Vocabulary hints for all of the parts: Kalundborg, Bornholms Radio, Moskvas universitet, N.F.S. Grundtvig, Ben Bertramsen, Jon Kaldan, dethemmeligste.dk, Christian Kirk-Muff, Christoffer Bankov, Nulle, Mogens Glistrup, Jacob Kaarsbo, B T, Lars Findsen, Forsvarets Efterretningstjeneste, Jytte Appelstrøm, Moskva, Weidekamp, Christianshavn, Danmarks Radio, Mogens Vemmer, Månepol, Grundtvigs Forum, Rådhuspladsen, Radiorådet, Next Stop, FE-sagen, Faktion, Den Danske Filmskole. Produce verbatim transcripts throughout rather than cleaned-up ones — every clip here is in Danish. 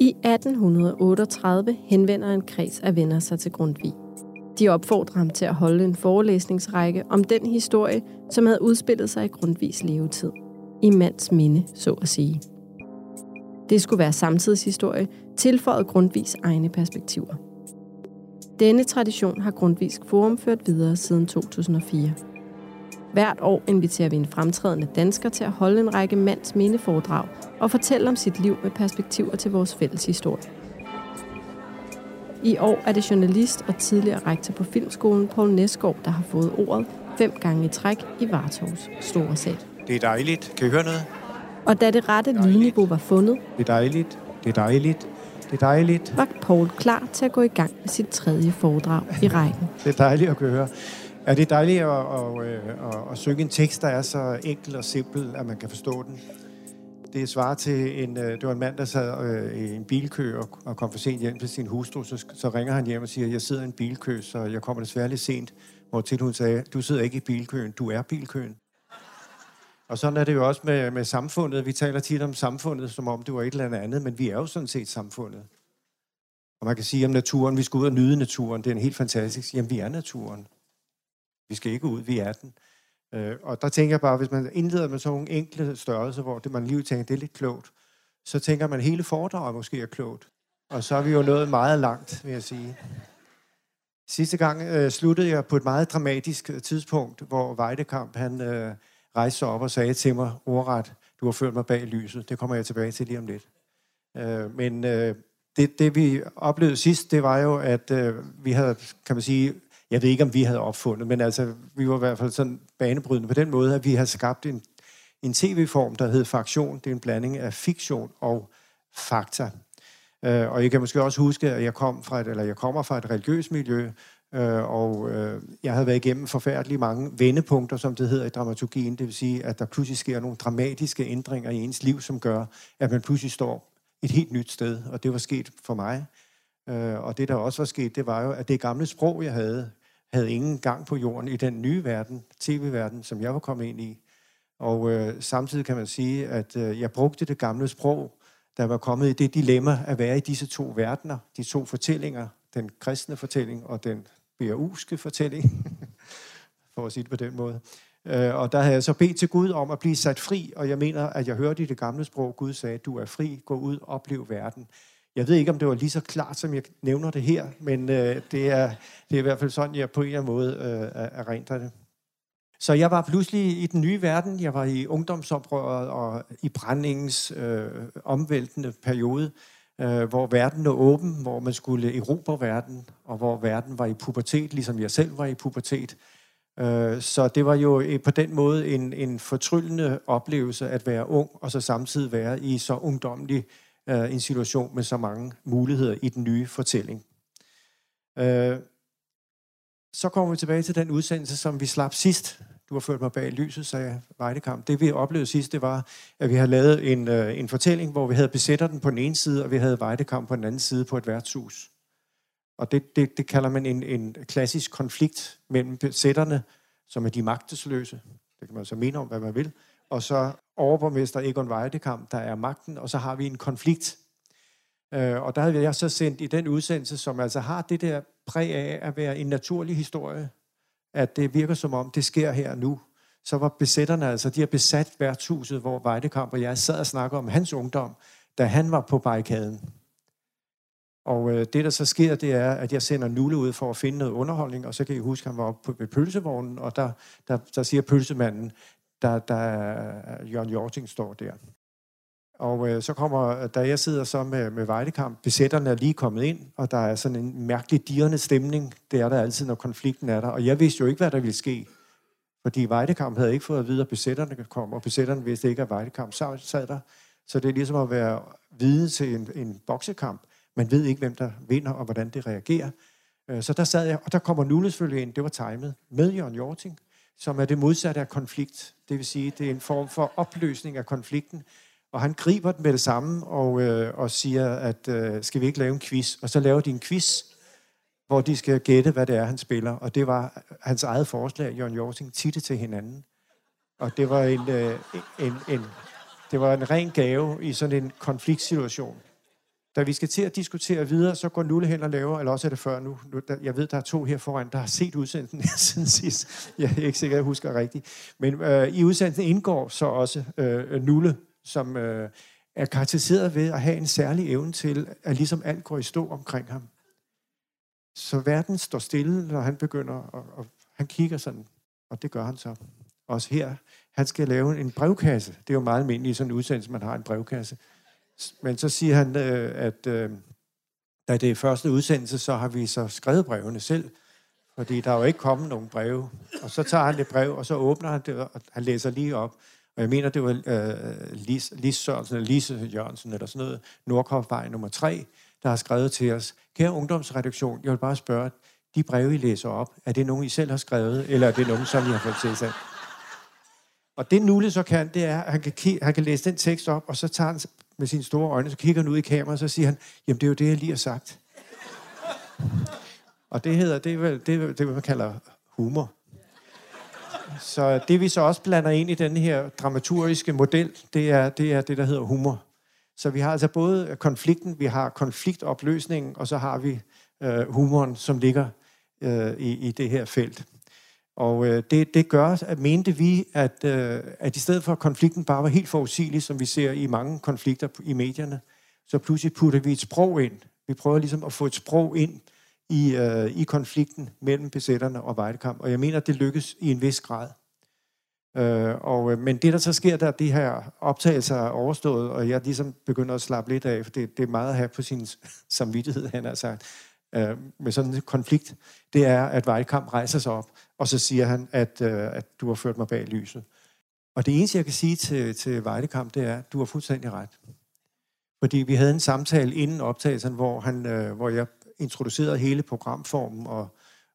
I atten otteogtredive henvender en kreds af venner sig til Grundtvig. De opfordrer ham til at holde en forelæsningsrække om den historie, som havde udspillet sig i Grundtvigs levetid. I Mands Minde, så at sige. Det skulle være samtidshistorie, tilføjet Grundtvigs egne perspektiver. Denne tradition har Grundtvigs Forum ført videre siden to tusind og fire. Hvert år inviterer vi en fremtrædende dansker til at holde en række Mands Minde foredrag og fortælle om sit liv med perspektiver til vores fælles historie. I år er det journalist og tidligere rektor på Filmskolen Poul Nesgaard, der har fået ordet fem gange i træk i Vartovs store sal. Det er dejligt. Kan I høre noget? Og da det rette lydniveau var fundet, det er dejligt, det er dejligt, det er dejligt, var Poul klar til at gå i gang med sit tredje foredrag i rækken. Det er dejligt at kunne høre. Ja, det er dejligt at, at, at, at synge en tekst, der er så enkel og simpel, at man kan forstå den. Det svarer til en, det var en mand, der sad i en bilkø og kom for sent hjem til sin hustru, så, så ringer han hjem og siger, jeg sidder i en bilkø, så jeg kommer desværre lidt sent, hvor til hun sagde, du sidder ikke i bilkøen, du er bilkøen. Og sådan er det jo også med, med samfundet. Vi taler tit om samfundet, som om det var et eller andet, men vi er jo sådan set samfundet. Og man kan sige om naturen, vi skal ud og nyde naturen, det er en helt fantastisk, jamen vi er naturen. Vi skal ikke ud, vi er den. Øh, og der tænker jeg bare, hvis man indleder med sådan nogle enkle størrelser, hvor det, man lige tænker, det er lidt klogt, så tænker man, hele foredraget måske er klogt. Og så er vi jo nået meget langt, vil jeg sige. Sidste gang øh, sluttede jeg på et meget dramatisk tidspunkt, hvor Weidekamp, han øh, rejste sig op og sagde til mig, ordret, du har ført mig bag lyset. Det kommer jeg tilbage til lige om lidt. Øh, men øh, det, det, vi oplevede sidst, det var jo, at øh, vi havde, kan man sige... Jeg ved ikke, om vi havde opfundet, men altså, vi var i hvert fald sådan banebrydende på den måde, at vi har skabt en, en tv-form, der hed Faktion. Det er en blanding af fiktion og fakta. Øh, og jeg kan måske også huske, at jeg, kom fra et, eller jeg kommer fra et religiøst miljø, øh, og øh, jeg havde været igennem forfærdelig mange vendepunkter, som det hedder i dramaturgien. Det vil sige, at der pludselig sker nogle dramatiske ændringer i ens liv, som gør, at man pludselig står et helt nyt sted. Og det var sket for mig. Øh, og det, der også var sket, det var jo, at det gamle sprog, jeg havde, havde ingen gang på jorden i den nye verden, tv-verden, som jeg var kommet ind i. Og øh, samtidig kan man sige, at øh, jeg brugte det gamle sprog, der var kommet i det dilemma at være i disse to verdener, de to fortællinger, den kristne fortælling og den B R U'ske fortælling, for at sige det på den måde. Øh, og der havde jeg så bedt til Gud om at blive sat fri, og jeg mener, at jeg hørte i det gamle sprog, Gud sagde, du er fri, gå ud, oplev verden. Jeg ved ikke, om det var lige så klart, som jeg nævner det her, men øh, det, er, det er i hvert fald sådan, jeg på en eller anden måde øh, erindrer det. Så jeg var pludselig i den nye verden. Jeg var i ungdomsoprøret og i brændingens øh, omvæltende periode, øh, hvor verden var åben, hvor man skulle erobre verden, og hvor verden var i pubertet, ligesom jeg selv var i pubertet. Øh, så det var jo på den måde en, en fortryllende oplevelse at være ung, og så samtidig være i så ungdommelig en situation med så mange muligheder i den nye fortælling. Øh, så kommer vi tilbage til den udsendelse, som vi slap sidst. Du har ført mig bag lyset, sagde Weidekamp. Det vi oplevede sidst, det var, at vi havde lavet en, øh, en fortælling, hvor vi havde besætter den på den ene side, og vi havde Weidekamp på den anden side på et værtshus. Og det, det, det kalder man en, en klassisk konflikt mellem besætterne, som er de magtesløse. Det kan man så mene om, hvad man vil. Og så overborgmester Egon Weidekamp, der er magten, og så har vi en konflikt. Øh, og der havde jeg så sendt i den udsendelse, som altså har det der præg af at være en naturlig historie, at det virker som om, det sker her nu. Så var besætterne altså, de har besat værtshuset, hvor Weidekamp og jeg sad og snakkede om hans ungdom, da han var på barrikaden. Og øh, det, der så sker, det er, at jeg sender Nulle ud for at finde noget underholdning, og så kan I huske, han var oppe ved pølsevognen, og der, der, der siger pølsemanden, Der, der Jørgen Jorting står der. Og øh, så kommer, da jeg sidder så med, med Weidekamp, besætterne er lige kommet ind, og der er sådan en mærkelig dirrende stemning. Det er der altid, når konflikten er der. Og jeg vidste jo ikke, hvad der ville ske. Fordi Weidekamp havde ikke fået at vide, at besætterne kom, og besætterne vidste ikke, at Weidekamp sad der. Så det er ligesom at være vidne til en, en boksekamp. Man ved ikke, hvem der vinder, og hvordan det reagerer. Øh, så der sad jeg, og der kommer Nulle selvfølgelig ind. Det var timet med Jørgen Jorting, som er det modsatte af konflikt. Det vil sige, det er en form for opløsning af konflikten. Og han griber den med det samme og, øh, og siger, at øh, skal vi ikke lave en quiz? Og så laver de en quiz, hvor de skal gætte, hvad det er, han spiller. Og det var hans eget forslag, Jørgen Jorting, titte til hinanden. Og det var en, øh, en, en, det var en ren gave i sådan en konfliktsituation. Da vi skal til at diskutere videre, så går Nulle hen og laver, eller også er det før nu, jeg ved, der er to her foran, der har set udsendelsen siden sidst. Jeg er ikke sikker, at jeg husker rigtigt. Men øh, i udsendelsen indgår så også øh, Nulle, som øh, er karakteriseret ved at have en særlig evne til, at ligesom alt går i stå omkring ham. Så verden står stille, når han begynder, og, og han kigger sådan, og det gør han så. Også her, han skal lave en brevkasse. Det er jo meget almindeligt i sådan en udsendelse, man har en brevkasse. Men så siger han, øh, at øh, da det er første udsendelse, så har vi så skrevet brevene selv, fordi der er jo ikke kommet nogen breve. Og så tager han det brev, og så åbner han det, og han læser lige op. Og jeg mener, det var øh, Lise, Lise Sørensen, eller Lise Sørensen, eller sådan noget, Nordkopfvej nummer tre, der har skrevet til os. Kære ungdomsredaktion, jeg vil bare spørge, de breve, I læser op, er det nogen, I selv har skrevet, eller er det nogen, som I har fået tilsendt? Og det Nulle så kan, det er, at han kan, han kan læse den tekst op, og så tager han med sine store øjne, så kigger han ud i kameraet, og så siger han, jamen det er jo det, jeg lige har sagt. Og det hedder, det er vel, det, er, det man kalder humor. Så det, vi så også blander ind i den her dramaturgiske model, det er det, er det der hedder humor. Så vi har altså både konflikten, vi har konfliktopløsningen, og så har vi øh, humoren, som ligger øh, i, i det her felt. Og øh, det, det gør, at mente vi, at, øh, at i stedet for at konflikten bare var helt forudsigelig, som vi ser i mange konflikter i medierne, så pludselig putter vi et sprog ind. Vi prøver ligesom at få et sprog ind i, øh, i konflikten mellem besætterne og Weidekamp. Og jeg mener, at det lykkes i en vis grad. Øh, og, men det, der så sker, der de her optagelser er overstået, og jeg ligesom begynder at slappe lidt af, for det, det er meget at have på sin samvittighed, han har sagt, øh, med sådan en konflikt, det er, at Weidekamp rejser sig op, og så siger han, at, øh, at du har ført mig bag lyset. Og det eneste, jeg kan sige til, til Weidekamp, det er, at du har fuldstændig ret. Fordi vi havde en samtale inden optagelsen, hvor, han, øh, hvor jeg introducerede hele programformen, og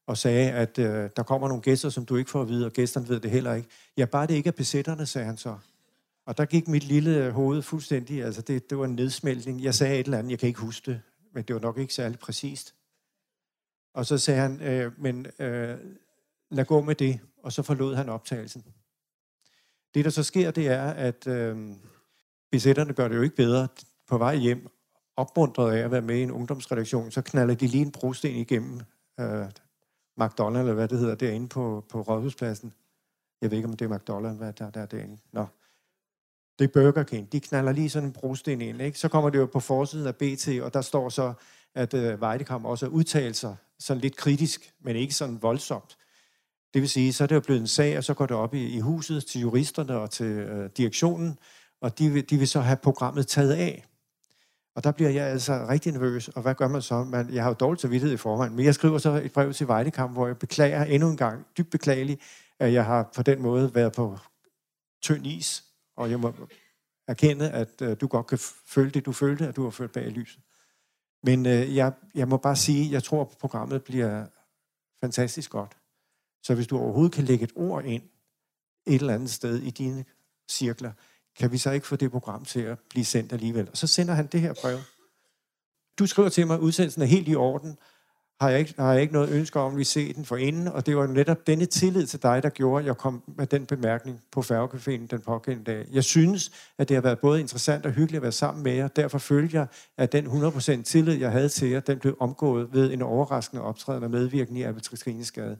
og sagde, at øh, der kommer nogle gæster, som du ikke får at vide, og gæsterne ved det heller ikke. Ja, bare det ikke er besætterne, sagde han så. Og der gik mit lille hoved fuldstændig, altså det, det var en nedsmeltning. Jeg sagde et eller andet, jeg kan ikke huske det, men det var nok ikke særlig præcist. Og så sagde han, øh, men øh, lad gå med det, og så forlod han optagelsen. Det, der så sker, det er, at øh, besætterne gør det jo ikke bedre på vej hjem, opmuntret af at være med i en ungdomsredaktion, så knalder de lige en brosten igennem øh, McDonald's, eller hvad det hedder, derinde på, på Rådhuspladsen. Jeg ved ikke, om det er McDonald's, hvad der, der er derinde. Nå. Det er Burger King. De knaller lige sådan en brosten ind, ikke? Så kommer det jo på forsiden af B T, og der står så, at øh, Weidekamp også har udtalt sig sådan lidt kritisk, men ikke sådan voldsomt. Det vil sige, så er det jo blevet en sag, og så går det op i, i huset til juristerne og til øh, direktionen, og de vil, de vil så have programmet taget af. Og der bliver jeg altså rigtig nervøs, og hvad gør man så? Man, jeg har jo dårlig samvittighed i forvejen, men jeg skriver så et brev til Weidekamp, hvor jeg beklager endnu en gang, dybt beklagelig, at jeg har på den måde været på tynd is, og jeg må erkende, at øh, du godt kan føle det, du følte, at du har følt bag lyset. Men øh, jeg, jeg må bare sige, jeg tror, at programmet bliver fantastisk godt. Så hvis du overhovedet kan lægge et ord ind et eller andet sted i dine cirkler, kan vi så ikke få det program til at blive sendt alligevel? Og så sender han det her brev. Du skriver til mig, udsendelsen er helt i orden. Har jeg ikke, har jeg ikke noget ønske om, at vi ser den forinden? Og det var netop denne tillid til dig, der gjorde, at jeg kom med den bemærkning på Færgecaféen den pågældende dag. Jeg synes, at det har været både interessant og hyggeligt at være sammen med jer. Derfor følte jeg, at den hundrede procent tillid, jeg havde til jer, den blev omgået ved en overraskende optræden og medvirkning i Appelstrøms skade.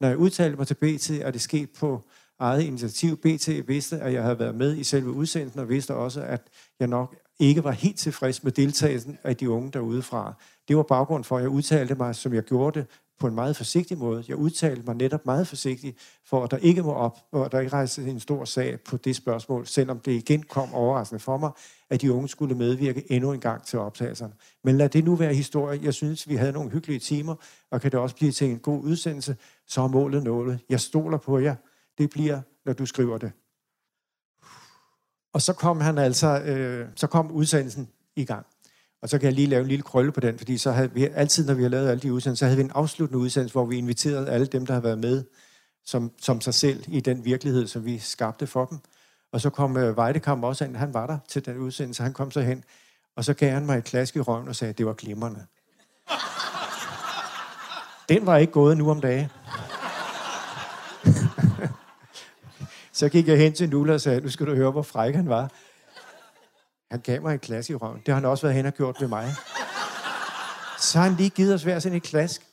Når jeg udtalte mig til B T, er det sket på eget initiativ. B T vidste, at jeg havde været med i selve udsendelsen, og vidste også, at jeg nok ikke var helt tilfreds med deltagelsen af de unge derudefra. Det var baggrunden for, at jeg udtalte mig, som jeg gjorde det, på en meget forsigtig måde. Jeg udtalte mig netop meget forsigtigt, for at der ikke må op, og der ikke rejste en stor sag på det spørgsmål, selvom det igen kom overraskende for mig, at de unge skulle medvirke endnu en gang til optagelserne. Men lad det nu være historie. Jeg synes, vi havde nogle hyggelige timer, og kan det også blive til en god udsendelse, så er målet nået. Jeg stoler på jer. Det bliver, når du skriver det. Og så kom han altså, øh, så kom udsendelsen i gang. Og så kan jeg lige lave en lille krølle på den, fordi så havde vi altid, når vi har lavet alle de udsendelser, så havde vi en afsluttende udsendelse, hvor vi inviterede alle dem, der har været med, som, som sig selv i den virkelighed, som vi skabte for dem. Og så kom øh, Weidekamp også ind, han var der til den udsendelse, han kom så hen, og så gav han mig et klask i røven og sagde, at det var glimrende. Den var ikke gået nu om dage. Så gik jeg hen til Nulle og sagde, nu skal du høre, hvor fræk han var. Han gav mig en klask i røven. Det har han også været hen og gjort ved mig. Så har han lige givet os hver sin et klask.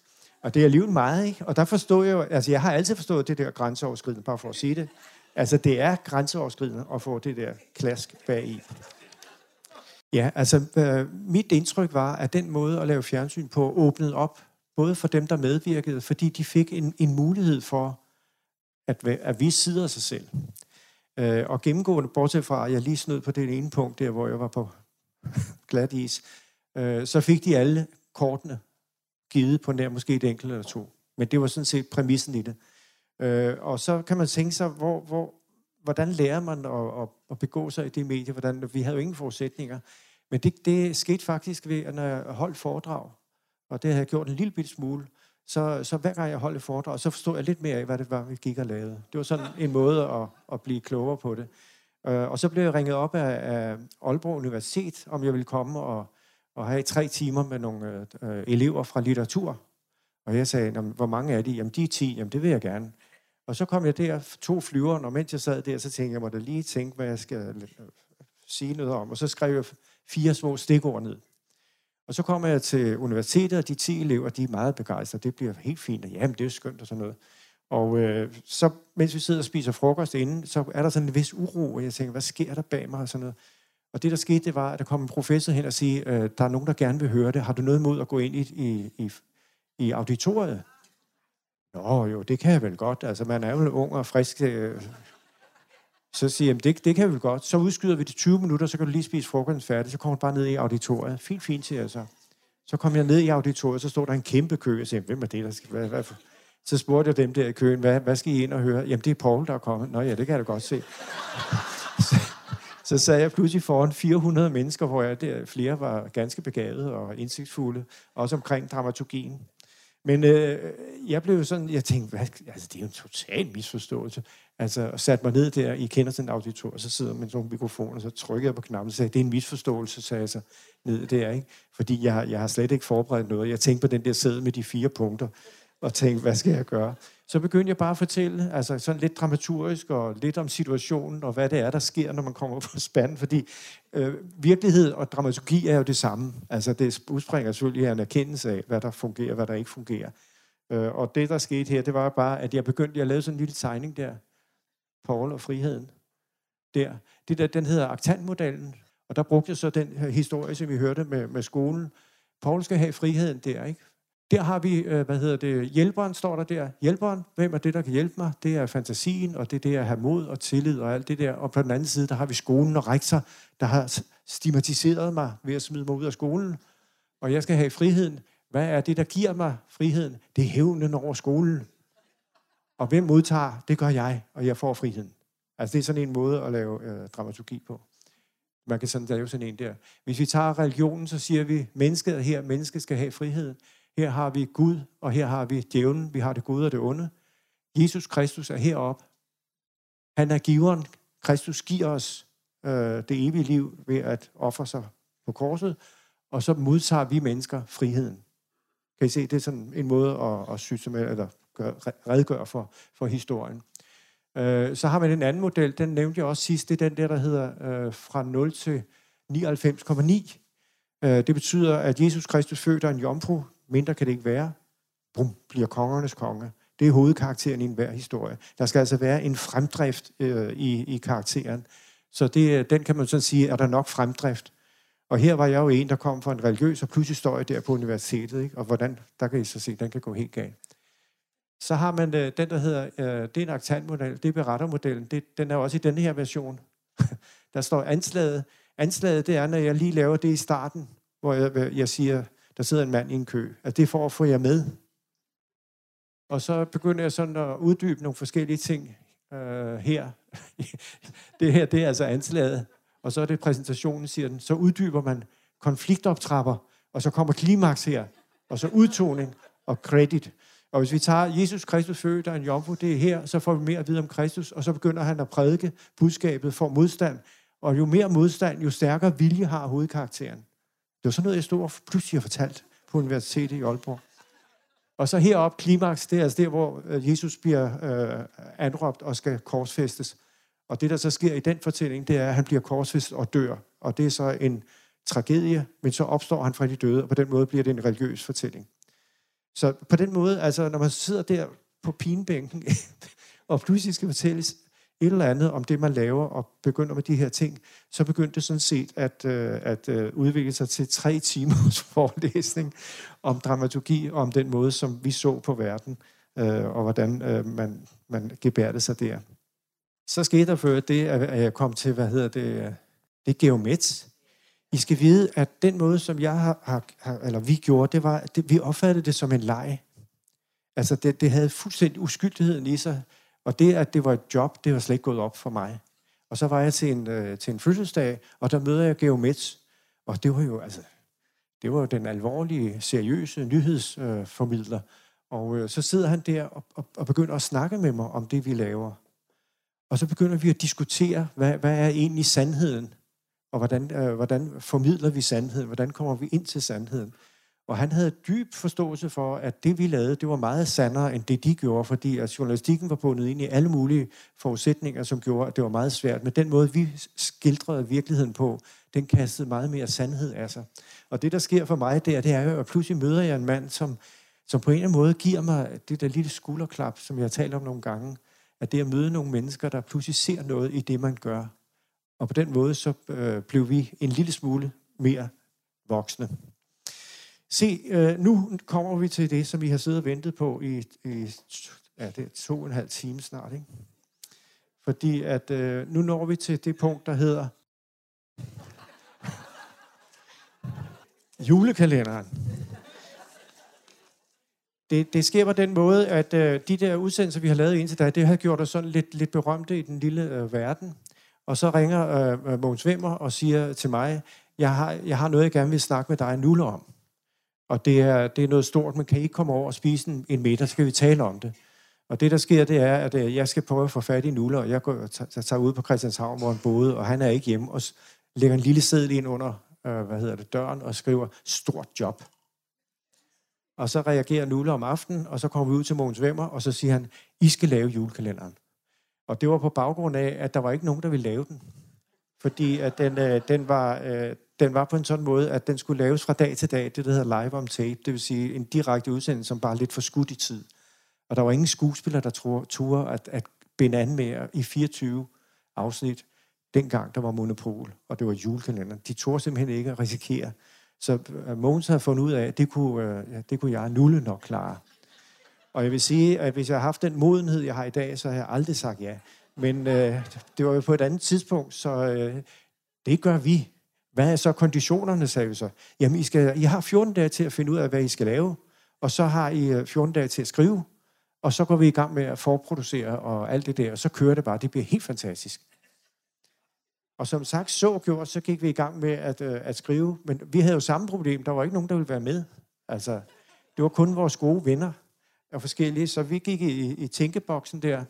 Og det er alligevel meget, ikke? Og der forstår jeg jo... Altså, jeg har altid forstået det der grænseoverskridende, bare for at sige det. Altså, det er grænseoverskridende at få det der klask bagi. Ja, altså, øh, mit indtryk var, at den måde at lave fjernsyn på åbnede op, både for dem, der medvirkede, fordi de fik en, en mulighed for at, at vise sider af sig selv. Øh, og gennemgående, bortset fra, at jeg lige snød på det ene punkt der, hvor jeg var på glat is, øh, så fik de alle kortene givet på nær måske et enkelt eller to. Men det var sådan set præmissen i det. Øh, og så kan man tænke sig, hvor, hvor, hvordan lærer man at, at, at begå sig i det medie? Hvordan, vi havde jo ingen forudsætninger. Men det, det skete faktisk ved, at når jeg holdt foredrag, og det havde jeg gjort en lille bitte smule, så, så hver gang jeg holdt et foredrag, så forstod jeg lidt mere af, hvad det var, vi gik og lavede. Det var sådan en måde at, at blive klogere på det. Øh, og så blev jeg ringet op af, af Aalborg Universitet, om jeg ville komme og og have tre timer med nogle øh, elever fra litteratur. Og jeg sagde, hvor mange er de? Jamen, de er ti. Jamen, det vil jeg gerne. Og så kom jeg der, to flyver, og mens jeg sad der, så tænkte jeg, må da lige tænke, hvad jeg skal øh, sige noget om. Og så skrev jeg fire små stikord ned. Og så kom jeg til universitetet, og de ti elever, de er meget begejstrede. Det bliver helt fint, og jamen, det er skønt og sådan noget. Og øh, så, mens vi sidder og spiser frokost inden, så er der sådan en vis uro, og jeg tænker, hvad sker der bag mig og sådan noget. Og det, der skete, det var, at der kom en professor hen og sige, øh, der er nogen, der gerne vil høre det. Har du noget mod at gå ind i, i, i, i auditoriet? Nå jo, det kan jeg vel godt. Altså, man er jo ung og frisk. Øh. Så siger jeg, det, det kan jeg vel godt. Så udskyder vi det tyve minutter, så kan du lige spise frokosten færdig. Så kommer du bare ned i auditoriet. Fint, fint, siger jeg så. Så kom jeg ned i auditoriet, så stod der en kæmpe kø. Jeg siger, hvem er det, der skal... Hvad, hvad for? Så spurgte jeg dem der i køen, hvad, hvad skal I ind og høre? Jamen, det er Poul, der er kommet. Nå ja, det kan jeg da godt se. Så sad jeg pludselig foran fire hundrede mennesker, hvor jeg der, flere var ganske begavede og indsigtsfulde, også omkring dramaturgien. Men øh, jeg blev sådan, jeg tænkte, hvad, altså, det er jo en total misforståelse. Altså, og satte mig ned der, I kender sådan en auditor, og så sidder man med sådan en mikrofon, og så trykkede jeg på knappen, og sagde, det er en misforståelse, sagde jeg så ned der, ikke? Fordi jeg, jeg har slet ikke forberedt noget. Jeg tænkte på den der sæde med de fire punkter, og tænkte, hvad skal jeg gøre? Så begyndte jeg bare at fortælle, altså sådan lidt dramaturgisk og lidt om situationen og hvad det er, der sker, når man kommer på spanden. Fordi øh, virkelighed og dramaturgi er jo det samme. Altså det udspringer selvfølgelig af en erkendelse af, hvad der fungerer, hvad der ikke fungerer. Øh, og det, der skete her, det var bare, at jeg begyndte, jeg lavede sådan en lille tegning der, Poul og friheden, der. Det der, den hedder aktantmodellen, og der brugte jeg så den historie, som vi hørte med, med skolen. Poul skal have friheden der, ikke? Der har vi, hvad hedder det, hjælperen står der der. Hjælperen, hvem er det, der kan hjælpe mig? Det er fantasien, og det er det at have mod og tillid og alt det der. Og på den anden side, der har vi skolen og rektor, der har stigmatiseret mig ved at smide mig ud af skolen. Og jeg skal have friheden. Hvad er det, der giver mig friheden? Det er hævnen over skolen. Og hvem modtager? Det gør jeg, og jeg får friheden. Altså det er sådan en måde at lave øh, dramaturgi på. Man kan sådan lave sådan en der. Hvis vi tager religionen, så siger vi, mennesket er her, mennesket skal have friheden. Her har vi Gud, og her har vi djævlen. Vi har det gode og det onde. Jesus Kristus er heroppe. Han er giveren. Kristus giver os øh, det evige liv ved at ofre sig på korset. Og så modtager vi mennesker friheden. Kan I se, det er sådan en måde at, at systematisere, eller gøre, redegøre for, for historien. Øh, så har man en anden model. Den nævnte jeg også sidst. Det er den der, der hedder øh, fra nul til nioghalvfems komma ni. Øh, det betyder, at Jesus Kristus føder en jomfru. Mindre kan det ikke være. Brum, bliver kongernes konge. Det er hovedkarakteren i enhver historie. Der skal altså være en fremdrift øh, i, i karakteren. Så det, den kan man sådan sige, er der nok fremdrift? Og her var jeg jo en, der kom fra en religiøs, og pludselig står jeg der på universitetet, ikke? Og hvordan, der kan I så se, den kan gå helt galt. Så har man øh, den, der hedder, øh, det er en aktantmodel, det er berettermodellen, det, den er også i denne her version. Der står anslaget. Anslaget, det er, når jeg lige laver det i starten, hvor jeg, jeg siger, der sidder en mand i en kø. Altså, det er for at få jer med. Og så begynder jeg sådan at uddybe nogle forskellige ting øh, her. Det her, det er altså anslaget. Og så er det præsentationen, siger den. Så uddyber man konfliktoptrapper, og så kommer klimaks her. Og så udtoning og credit. Og hvis vi tager Jesus Kristus født, der er en jomfru, det er her, så får vi mere at vide om Kristus, og så begynder han at prædike budskabet for modstand. Og jo mere modstand, jo stærkere vilje har hovedkarakteren. Det var sådan noget, jeg stod og pludselig har fortalt på universitetet i Aalborg. Og så heroppe, klimaks, det er altså der, hvor Jesus bliver øh, anråbt og skal korsfæstes. Og det, der så sker i den fortælling, det er, at han bliver korsfæstet og dør. og det er så en tragedie, men så opstår han fra de døde, og på den måde bliver det en religiøs fortælling. Så på den måde, altså når man sidder der på pinebænken, og pludselig skal fortælles et eller andet om det, man laver, og begynder med de her ting, så begyndte det sådan set at, at udvikle sig til tre timers forelæsning om dramaturgi, og om den måde, som vi så på verden, og hvordan man, man gebærdede sig der. Så skete der før det, at jeg kom til, hvad hedder det, det er Geo Mets. I skal vide, at den måde, som jeg har, har eller vi gjorde, det var, det, vi opfattede det som en leg. Altså, det, det havde fuldstændig uskyldigheden i sig, og det, at det var et job, det var slet ikke gået op for mig. Og så var jeg til en, øh, til en fødselsdag, og der møder jeg Geo Mets, og det var jo, altså, det var jo den alvorlige, seriøse nyhedsformidler. Øh, og øh, så sidder han der og, og, og begynder at snakke med mig om det, vi laver. Og så begynder vi at diskutere, hvad, hvad er egentlig sandheden? Og hvordan, øh, hvordan formidler vi sandheden? Hvordan kommer vi ind til sandheden? Og han havde dyb forståelse for, at det vi lavede, det var meget sandere end det de gjorde, fordi at journalistikken var bundet ind i alle mulige forudsætninger, som gjorde, at det var meget svært. Men den måde, vi skildrede virkeligheden på, den kastede meget mere sandhed af sig. Og det, der sker for mig der, det er jo, at pludselig møder jeg en mand, som, som på en eller anden måde giver mig det der lille skulderklap, som jeg har talt om nogle gange, at det at møde nogle mennesker, der pludselig ser noget i det, man gør. Og på den måde, så øh, blev vi en lille smule mere voksne. Se, øh, nu kommer vi til det, som vi har siddet og ventet på i, i ja, det er to og en halv time snart, ikke? Fordi at øh, nu når vi til det punkt, der hedder julekalenderen. Det, det sker på den måde, at øh, de der udsendelser, vi har lavet indtil da, det har gjort os sådan lidt, lidt berømte i den lille øh, verden. Og så ringer øh, Mogens Vemmer og siger til mig, jeg har, jeg har noget, jeg gerne vil snakke med dig Nulle om. Og det er, det er noget stort, man kan ikke komme over og spise en, en middag, så skal vi tale om det. Og det, der sker, det er, at jeg skal prøve at få fat i Nulle, og jeg går, tager, tager ud på Christianshavn, hvor han boede, og han er ikke hjemme, og lægger en lille seddel ind under øh, hvad hedder det, døren og skriver, stort job. Og så reagerer Nulle om aftenen, og så kommer vi ud til Mogens Vemmer, og så siger han, I skal lave julekalenderen. Og det var på baggrund af, at der var ikke nogen, der ville lave den. Fordi at den, øh, den var... Øh, Den var på en sådan måde, at den skulle laves fra dag til dag, det der hedder live on tape, det vil sige en direkte udsendelse, som bare lidt for skudt i tid. Og der var ingen skuespiller, der turde at, at binde an med i fireogtyve afsnit, dengang der var Månepol, og det var julekalenderen. De turde simpelthen ikke at risikere. Så Mogens havde fundet ud af, at det kunne, ja, det kunne jeg Nulle nok klare. Og jeg vil sige, at hvis jeg har haft den modenhed, jeg har i dag, så har jeg aldrig sagt ja. Men øh, det var jo på et andet tidspunkt, så øh, det gør vi. Hvad er så konditionerne, sagde vi så? Jamen, I, skal, I har fjorten dage til at finde ud af, hvad I skal lave, og så har I fjorten dage til at skrive, og så går vi i gang med at forproducere og alt det der, og så kører det bare. Det bliver helt fantastisk. Og som sagt, så gjort, så gik vi i gang med at, at skrive, men vi havde jo samme problem. Der var ikke nogen, der ville være med. Altså, det var kun vores gode venner af forskellige, så vi gik i, i tænkeboksen der.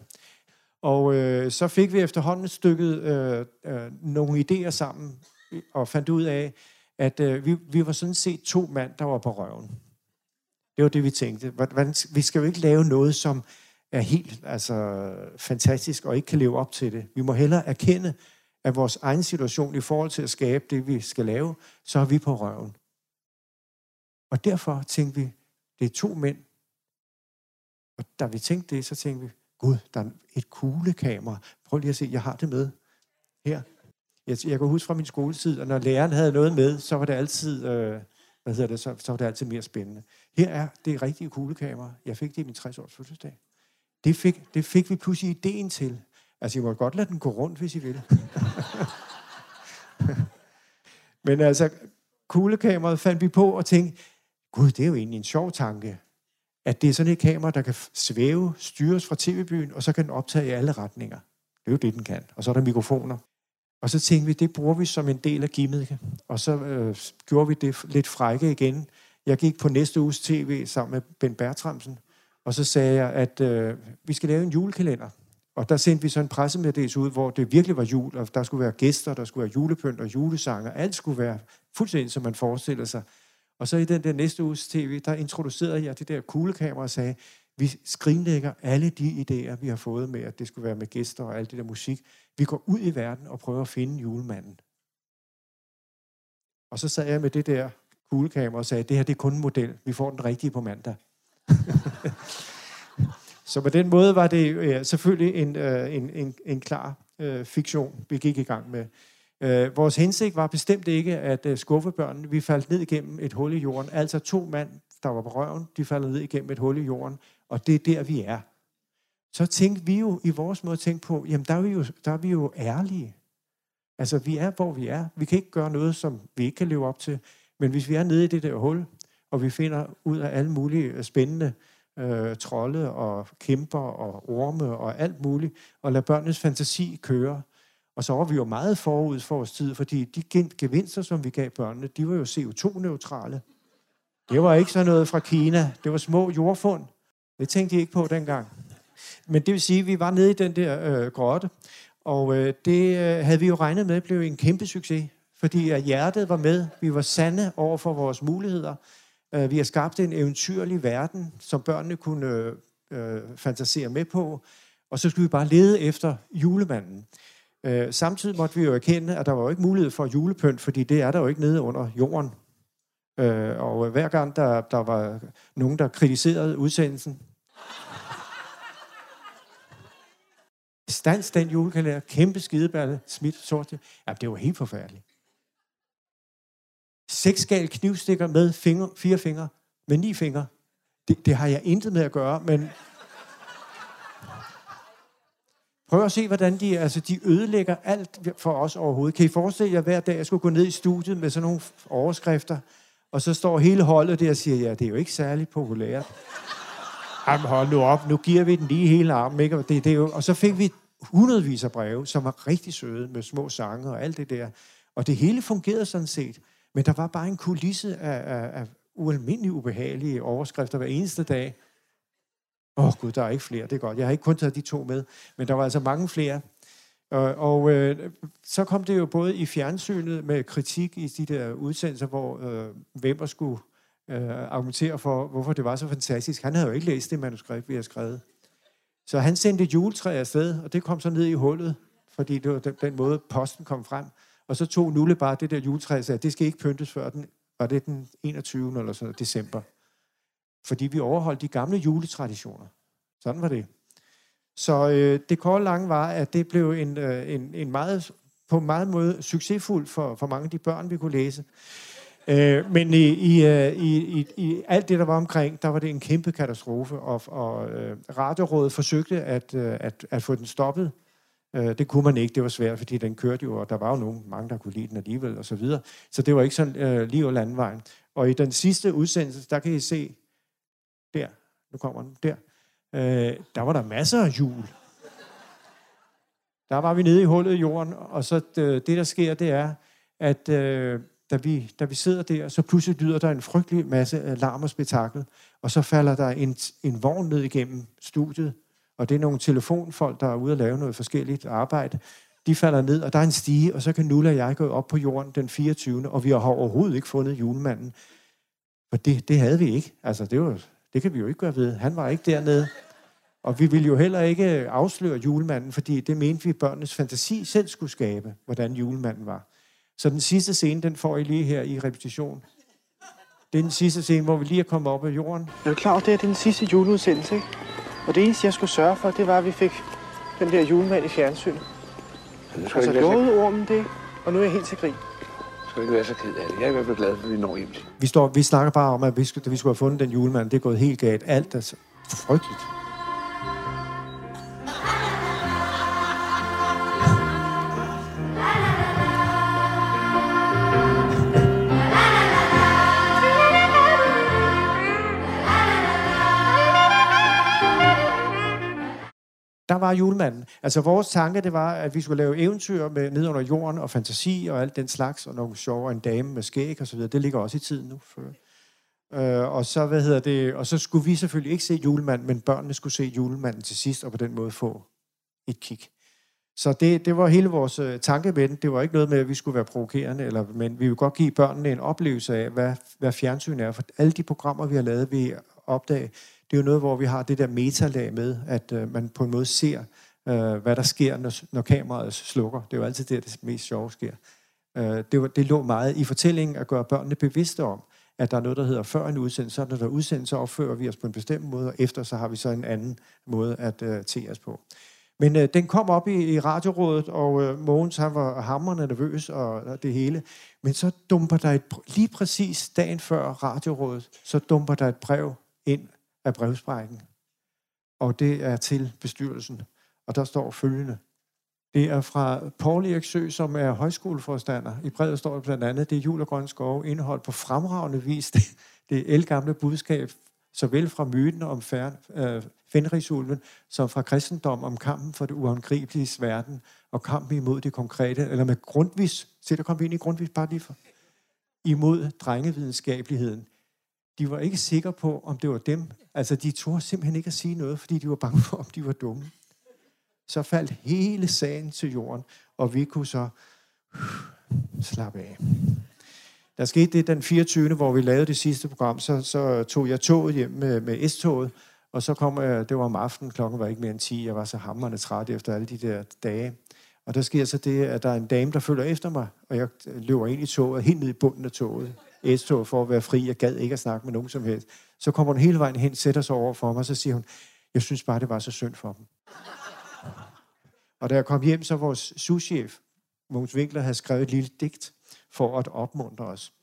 Og øh, så fik vi efterhånden stykket øh, øh, nogle idéer sammen, og fandt ud af, at øh, vi, vi var sådan set to mand, der var på røven. Det var det, vi tænkte. Hvordan, vi skal jo ikke lave noget, som er helt altså, fantastisk, og ikke kan leve op til det. Vi må hellere erkende, at vores egen situation i forhold til at skabe det, vi skal lave, så er vi på røven. Og derfor tænkte vi, det er to mænd. Og da vi tænkte det, så tænkte vi, gud, der er et kuglekamera. Prøv lige at se, jeg har det med her. Jeg, jeg kan huske fra min skoletid, og når læreren havde noget med, så var det altid, øh, hvad hedder det, så, så var det altid mere spændende. Her er det rigtige kuglekamera. Jeg fik det i min tres-års fødselsdag. Det fik, det fik vi pludselig ideen til. Altså, I må godt lade den gå rundt, hvis I vil. Men altså, kuglekameraet fandt vi på og tænkte, gud, det er jo egentlig en sjov tanke, at det er sådan et kamera, der kan svæve, styres fra tv-byen, og så kan den optage i alle retninger. Det er jo det, den kan. Og så er der mikrofoner. Og så tænkte vi, det bruger vi som en del af gimmicket. Og så øh, gjorde vi det lidt frække igen. Jeg gik på næste uges tv sammen med Ben Bertramsen, og så sagde jeg, at øh, vi skal lave en julekalender. Og der sendte vi så en pressemeddelelse ud, hvor det virkelig var jul, og der skulle være gæster, der skulle være julepynt og julesanger. Alt skulle være fuldstændig, som man forestiller sig. Og så i den der næste uges tv, der introducerede jeg det der kuglekamera og sagde, vi skrinlægger alle de idéer, vi har fået med, at det skulle være med gæster og alt det der musik. Vi går ud i verden og prøver at finde julemanden. Og så sad jeg med det der kuglekamera og sagde, det her det er kun en model, vi får den rigtige på mandag. Så på den måde var det ja, selvfølgelig en, øh, en, en, en klar øh, fiktion, vi gik i gang med. Øh, vores hensigt var bestemt ikke at øh, skuffe børnene. Vi faldt ned igennem et hul i jorden. Altså to mand, der var på røven, de faldt ned igennem et hul i jorden, og det er der, vi er. Så tænkte vi jo i vores måde at tænke på, jamen der er vi jo, der er vi jo ærlige. Altså vi er, hvor vi er. Vi kan ikke gøre noget, som vi ikke kan leve op til. Men hvis vi er nede i det der hul, og vi finder ud af alle mulige spændende øh, trolde og kæmper og orme og alt muligt, og lader børnenes fantasi køre. Og så var vi jo meget forud for vores tid, fordi de gevinster, som vi gav børnene, de var jo C O to neutrale. Det var ikke sådan noget fra Kina. Det var små jordfund. Det tænkte de ikke på dengang. Men det vil sige, at vi var nede i den der øh, grotte, og øh, det øh, havde vi jo regnet med blev en kæmpe succes, fordi at hjertet var med. Vi var sande over for vores muligheder. Øh, vi har skabt en eventyrlig verden, som børnene kunne øh, øh, fantasere med på, og så skulle vi bare lede efter julemanden. Øh, samtidig måtte vi jo erkende, at der var jo ikke mulighed for julepynt, fordi det er der jo ikke nede under jorden. Øh, og hver gang der, der var nogen, der kritiserede udsendelsen, stans den julekalender, kæmpe skidebærte, smidt, sort. Ja, det var helt forfærdeligt. Seksskal knivstikker med fingre, fire fingre, med ni fingre. Det, det har jeg intet med at gøre, men... Prøv at se, hvordan de, altså, de ødelægger alt for os overhovedet. Kan I forestille jer, hver dag jeg skulle gå ned i studiet med sådan nogle overskrifter, og så står hele holdet der og siger, ja, det er jo ikke særlig populært. Jamen, hold nu op, nu giver vi den lige hele armen, ikke? Det, det er jo... Og så fik vi hundredvis af breve, som var rigtig søde, med små sange og alt det der. Og det hele fungerede sådan set. Men der var bare en kulisse af, af, af ualmindelige, ubehagelige overskrifter hver eneste dag. Åh oh, gud, der er ikke flere, det er godt. Jeg har ikke kun taget de to med, men der var altså mange flere. Og, og øh, så kom det jo både i fjernsynet med kritik i de der udsendelser, hvor øh, Vemmer skulle... Øh, argumentere for, hvorfor det var så fantastisk. Han havde jo ikke læst det manuskript, vi havde skrevet. Så han sendte et juletræ afsted, og det kom så ned i hullet, fordi det var den, den måde, posten kom frem. Og så tog Nulle bare det der juletræ og sagde, det skal ikke pyntes før den, var det den enogtyvende eller sådan december. Fordi vi overholdt de gamle juletraditioner. Sådan var det. Så øh, det kolde lange var, at det blev en, øh, en, en meget, på en meget måde succesfuld for, for mange af de børn, vi kunne læse. Øh, men i, i, i, i, i alt det, der var omkring, der var det en kæmpe katastrofe, og, og øh, Radiorådet forsøgte at, øh, at, at få den stoppet. Øh, det kunne man ikke, det var svært, fordi den kørte jo, og der var jo nogen, mange, der kunne lide den alligevel, og så videre. Så det var ikke sådan øh, lige over landvejen. Og i den sidste udsendelse, der kan I se, der, nu kommer den, der, øh, der var der masser af jul. Der var vi nede i hullet i jorden, og så øh, det, der sker, det er, at... Øh, Da vi, da vi sidder der, så pludselig lyder der en frygtelig masse larm og spektakel, og så falder der en, en vogn ned igennem studiet, og det er nogle telefonfolk, der er ude at lave noget forskelligt arbejde. De falder ned, og der er en stige, og så kan Nulle og jeg gå op på jorden den fireogtyvende, og vi har overhovedet ikke fundet julemanden. For det, det havde vi ikke. Altså, det, var, det kan vi jo ikke gøre ved. Han var ikke dernede. Og vi ville jo heller ikke afsløre julemanden, fordi det mente vi, børnenes fantasi selv skulle skabe, hvordan julemanden var. Så den sidste scene, den får I lige her i repetition. Det er den sidste scene, hvor vi lige er kommet op af jorden. Er du klar over, det er den sidste juleudsendelse, ikke? Og det eneste, jeg skulle sørge for, det var, at vi fik den der julemand i fjernsynet. Og så lovede ormen det, og nu er jeg helt til grin. Du skal ikke være så ked af det. Jeg er i hvert fald glad for, at vi når hjem til. Vi, står, vi snakker bare om, at vi skulle, at vi skulle have fundet den julemand. Det er gået helt galt. Alt er så frygteligt. Der var julemanden. Altså vores tanke, det var, at vi skulle lave eventyr med ned under jorden og fantasi og alt den slags, og nogle sjove, en dame med skæg og så videre. Det ligger også i tiden nu. Øh, og, så, hvad hedder det, og så skulle vi selvfølgelig ikke se julemanden, men børnene skulle se julemanden til sidst, og på den måde få et kig. Så det, det var hele vores øh, tanke med den. Det var ikke noget med, at vi skulle være provokerende, eller, men vi ville godt give børnene en oplevelse af, hvad, hvad fjernsyn er. For alle de programmer, vi har lavet, vi opdage, det er jo noget, hvor vi har det der metalag med, at øh, man på en måde ser, øh, hvad der sker, når, når kameraet slukker. Det er jo altid det, det mest sjove sker. Øh, det, var, det lå meget i fortællingen at gøre børnene bevidste om, at der er noget, der hedder før en udsendelse, og når der er udsendelse, opfører vi os på en bestemt måde, og efter så har vi så en anden måde at øh, tage os på. Men øh, den kom op i, i Radiorådet, og øh, Mogens, han var hamrende nervøs og, og det hele. Men så dumper der et, lige præcis dagen før Radiorådet, så dumper der et brev ind af brevsprækken. Og det er til bestyrelsen. Og der står følgende. Det er fra Pauli Eriksø, som er højskoleforstander. I brevet står det blandt andet, det er jul og grøn skove indhold på fremragende vis. Det, det er ældgamle budskab, såvel fra myten om Fenrisulven, som fra kristendom om kampen for det uangribelige verden, og kampen imod det konkrete, eller med Grundtvigs, se der kom vi ind i Grundtvigs bare lige for, imod drengevidenskabeligheden. De var ikke sikre på, om det var dem. Altså, de turde simpelthen ikke at sige noget, fordi de var bange for, om de var dumme. Så faldt hele sagen til jorden, og vi kunne så uh, slappe af. Der skete det den fireogtyvende hvor vi lavede det sidste program, så, så tog jeg toget hjem med, med S-toget, og så kom jeg, det var om aftenen, klokken var ikke mere end ti, jeg var så hamrende træt efter alle de der dage. Og der sker så det, at der er en dame, der følger efter mig, og jeg løber ind i toget, helt ned i bunden af toget, S-toget for at være fri, jeg gad ikke at snakke med nogen som helst. Så kommer hun hele vejen hen, sætter sig over for mig, og så siger hun, jeg synes bare, det var så synd for dem. Og da jeg kom hjem, så vores souschef, Mons Vinkler, havde skrevet et lille digt for at opmuntre os.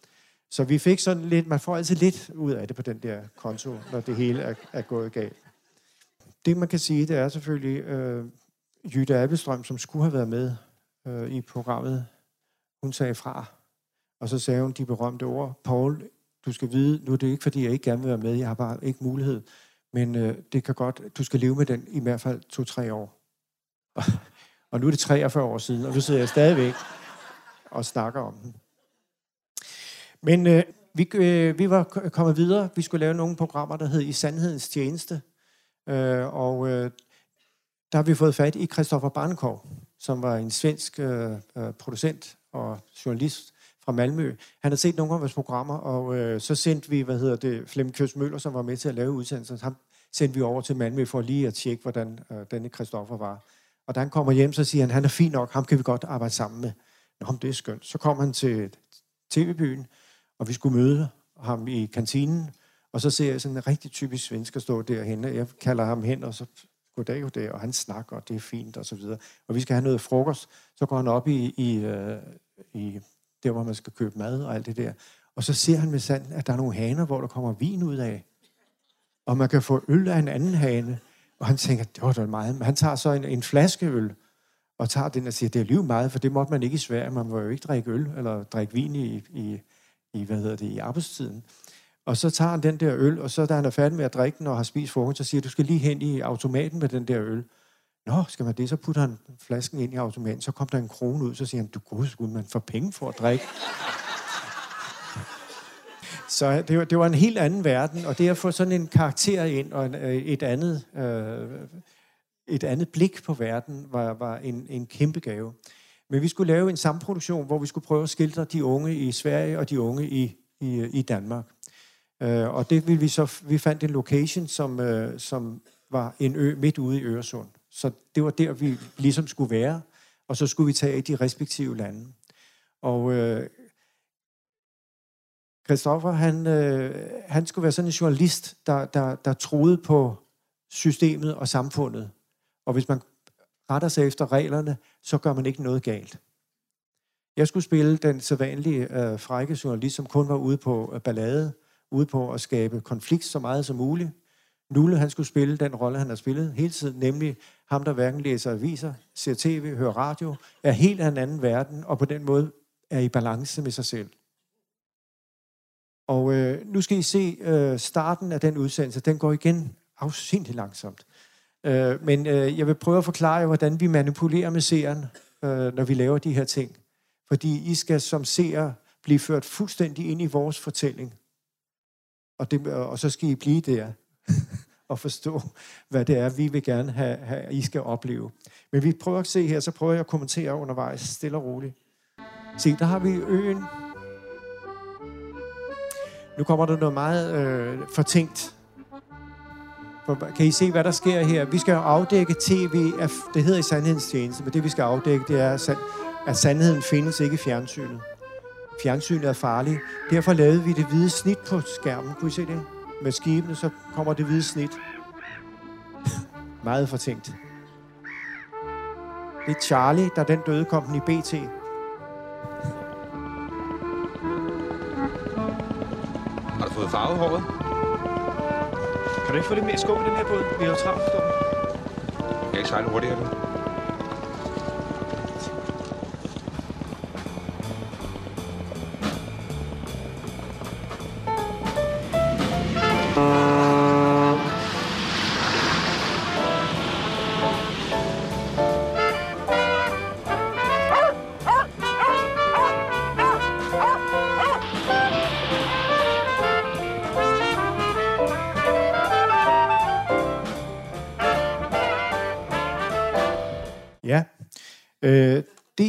Så vi fik sådan lidt, man får altid lidt ud af det på den der konto, når det hele er, er gået galt. Det man kan sige, det er selvfølgelig øh, Jytte Appelstrøm, som skulle have været med øh, i programmet. Hun sagde fra, og så sagde hun de berømte ord. Poul, du skal vide, nu er det ikke fordi, jeg ikke gerne vil være med, jeg har bare ikke mulighed, men øh, det kan godt, du skal leve med den i hvert fald to-tre år. Og nu er det treogfyrre år siden, og nu sidder jeg stadigvæk og snakker om den. Men øh, vi, øh, vi var kommet videre. Vi skulle lave nogle programmer, der hed I Sandhedens Tjeneste. Øh, og øh, der har vi fået fat i Christoffer Bankov, som var en svensk øh, producent og journalist fra Malmø. Han havde set nogle af vores programmer, og øh, så sendte vi, hvad hedder det, Flemming Køs Møller, som var med til at lave udsendelsen. Ham sendte vi over til Malmø for lige at tjekke, hvordan øh, denne Christoffer var. Og da han kommer hjem, så siger han, han er fin nok, ham kan vi godt arbejde sammen med. Nå, det er skønt. Så kom han til T V-byen, og vi skulle møde ham i kantinen, og så ser jeg sådan en rigtig typisk svensker stå derhenne. Jeg kalder ham hen, og så goddag, goddag, og han snakker, og det er fint, og så videre. Og vi skal have noget frokost, så går han op i, i, i der, hvor man skal købe mad og alt det der. Og så ser han med sanden, at der er nogle haner, hvor der kommer vin ud af, og man kan få øl af en anden hane. Og han tænker, det var da meget. Men han tager så en, en flaskeøl, og tager den og siger, det er liv meget, for det måtte man ikke i Sverige. Man må jo ikke drikke øl, eller drikke vin i, i, i hvad hedder det, i arbejdstiden. Og så tager han den der øl, og så da han er færdig med at drikke den, og har spist frokost, så siger du skal lige hen i automaten med den der øl. Nå, skal man det? Så putter han flasken ind i automaten, så kom der en krone ud, så siger han, du godskud, man får penge for at drikke. Så det var, det var en helt anden verden, og det at få sådan en karakter ind, og en, et, andet, øh, et andet blik på verden, var, var en, en kæmpe gave. Men vi skulle lave en samproduktion, hvor vi skulle prøve at skildre de unge i Sverige og de unge i, i, i Danmark. Øh, og det ville vi så, vi fandt en location, som, øh, som var en ø midt ude i Øresund. Så det var der, vi ligesom skulle være, og så skulle vi tage i de respektive lande. Og... Øh, Christoffer, han, øh, han skulle være sådan en journalist, der, der, der troede på systemet og samfundet. Og hvis man retter sig efter reglerne, så gør man ikke noget galt. Jeg skulle spille den sædvanlige øh, frække journalist, som kun var ude på øh, ballade, ude på at skabe konflikt så meget som muligt. Nulle, han skulle spille den rolle, han har spillet hele tiden, nemlig ham, der hverken læser aviser, ser tv, hører radio, er helt af en anden verden, og på den måde er i balance med sig selv. Og øh, nu skal I se øh, starten af den udsendelse. Den går igen afsindigt langsomt. Øh, men øh, jeg vil prøve at forklare jer, hvordan vi manipulerer med seeren, øh, når vi laver de her ting. Fordi I skal som seere blive ført fuldstændig ind i vores fortælling. Og, det, og så skal I blive der og forstå, hvad det er, vi vil gerne have, have, I skal opleve. Men vi prøver at se her, så prøver jeg at kommentere undervejs, stille og roligt. Se, der har vi øen. Nu kommer der noget meget øh, fortænkt. Kan I se, hvad der sker her? Vi skal afdække tv af, det hedder I Sandhedens Tjeneste, men det vi skal afdække, det er at sandheden findes ikke i fjernsynet. Fjernsynet er farligt. Derfor lavede vi det hvide snit på skærmen. Kunne I se det? Med skibene, så kommer det hvide snit. Meget fortænkt. Det er Charlie, der den døde kom den i B T. Har du fået farvet håret? Kan du ikke få lidt mere skub i den her båd? Vi har jo travlt, forstår du? Jeg kan ikke sejle hurtigere nu.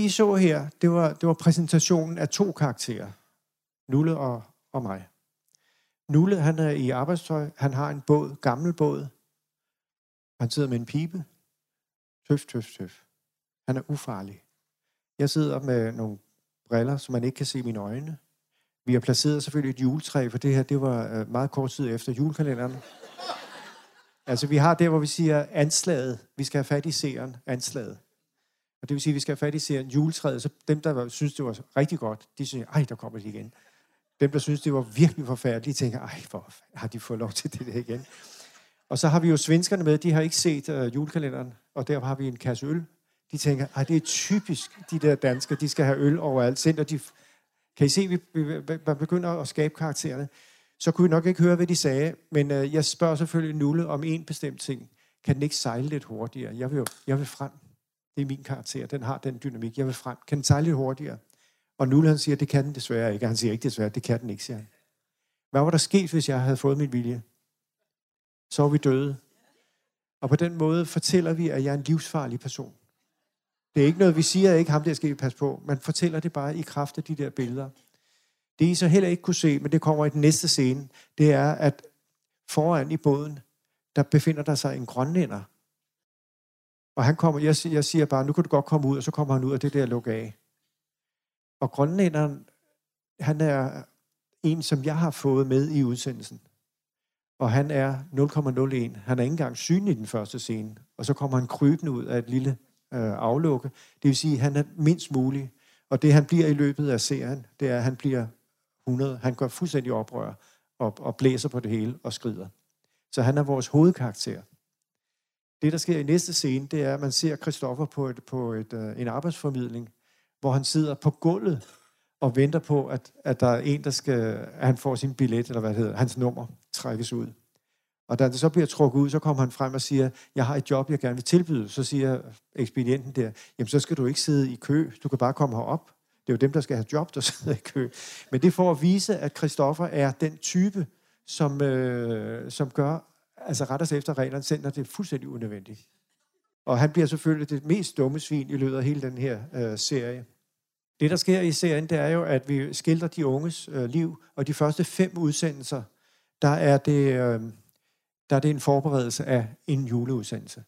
Så her, det var, det var præsentationen af to karakterer. Nulle og, og mig. Nulle, han er i arbejdstøj. Han har en båd, gammel båd. Han sidder med en pibe. Tøf, tøf, tøf. Han er ufarlig. Jeg sidder med nogle briller, så man ikke kan se mine øjne. Vi har placeret selvfølgelig et juletræ, for det her, det var meget kort tid efter julekalenderen. Altså, vi har det, hvor vi siger anslaget. Vi skal have fat i seeren, anslaget. Og det vil sige, at vi skal have fat i serien Juletræet, så dem, der synes, det var rigtig godt, de synes, ej, der kommer de igen. Dem, der synes, det var virkelig forfærdeligt, de tænker, ej, hvor har de fået lov til det der igen. Og så har vi jo svenskerne med, de har ikke set øh, julekalenderen, og der har vi en kasse øl. De tænker, ej, det er typisk, de der danskere, de skal have øl overalt. Sind, og de kan I se, vi, vi, man begynder at skabe karaktererne? Så kunne I nok ikke høre, hvad de sagde, men øh, jeg spørger selvfølgelig Nulle om en bestemt ting. Kan den ikke sejle lidt hurtigere? Jeg vil jo, jeg vil frem. Det er min karakter, den har den dynamik, jeg vil frem. Kan den sejle lidt hurtigere? Og Nulle, han siger, det kan den desværre ikke. Han siger ikke desværre, det kan den ikke, siger han. Hvad var der sket, hvis jeg havde fået min vilje? Så var vi døde. Og på den måde fortæller vi, at jeg er en livsfarlig person. Det er ikke noget, vi siger, ikke ham der skal vi passe på. Man fortæller det bare i kraft af de der billeder. Det I så heller ikke kunne se, men det kommer i den næste scene, det er, at foran i båden, der befinder der sig en grønlænder. Og han kommer, jeg, jeg siger bare, nu kan du godt komme ud, og så kommer han ud, og det der lukker af. Og grønlænderen, han er en, som jeg har fået med i udsendelsen. Og han er nul komma nul en. Han er ikke engang synlig i den første scene. Og så kommer han krybende ud af et lille øh, aflukke. Det vil sige, at han er mindst mulig. Og det, han bliver i løbet af serien, det er, at han bliver hundrede. Han går fuldstændig oprør og, og blæser på det hele og skrider. Så han er vores hovedkarakter. Det, der sker i næste scene, det er, at man ser Christoffer på, et, på et, øh, en arbejdsformidling, hvor han sidder på gulvet og venter på, at, at der er en, der skal, at han får sin billet, eller hvad det hedder, hans nummer trækkes ud. Og da det så bliver trukket ud, så kommer han frem og siger, jeg har et job, jeg gerne vil tilbyde. Så siger ekspedienten der, jamen så skal du ikke sidde i kø, du kan bare komme herop. Det er jo dem, der skal have job, der sidder i kø. Men det får at vise, at Christoffer er den type, som, øh, som gør... Altså retter sig efter reglerne, sender det fuldstændig unødvendigt. Og han bliver selvfølgelig det mest dumme svin i løbet af hele den her øh, serie. Det, der sker i serien, det er jo, at vi skildrer de unges øh, liv, og de første fem udsendelser, der er det, øh, der er det en forberedelse af en juleudsendelse.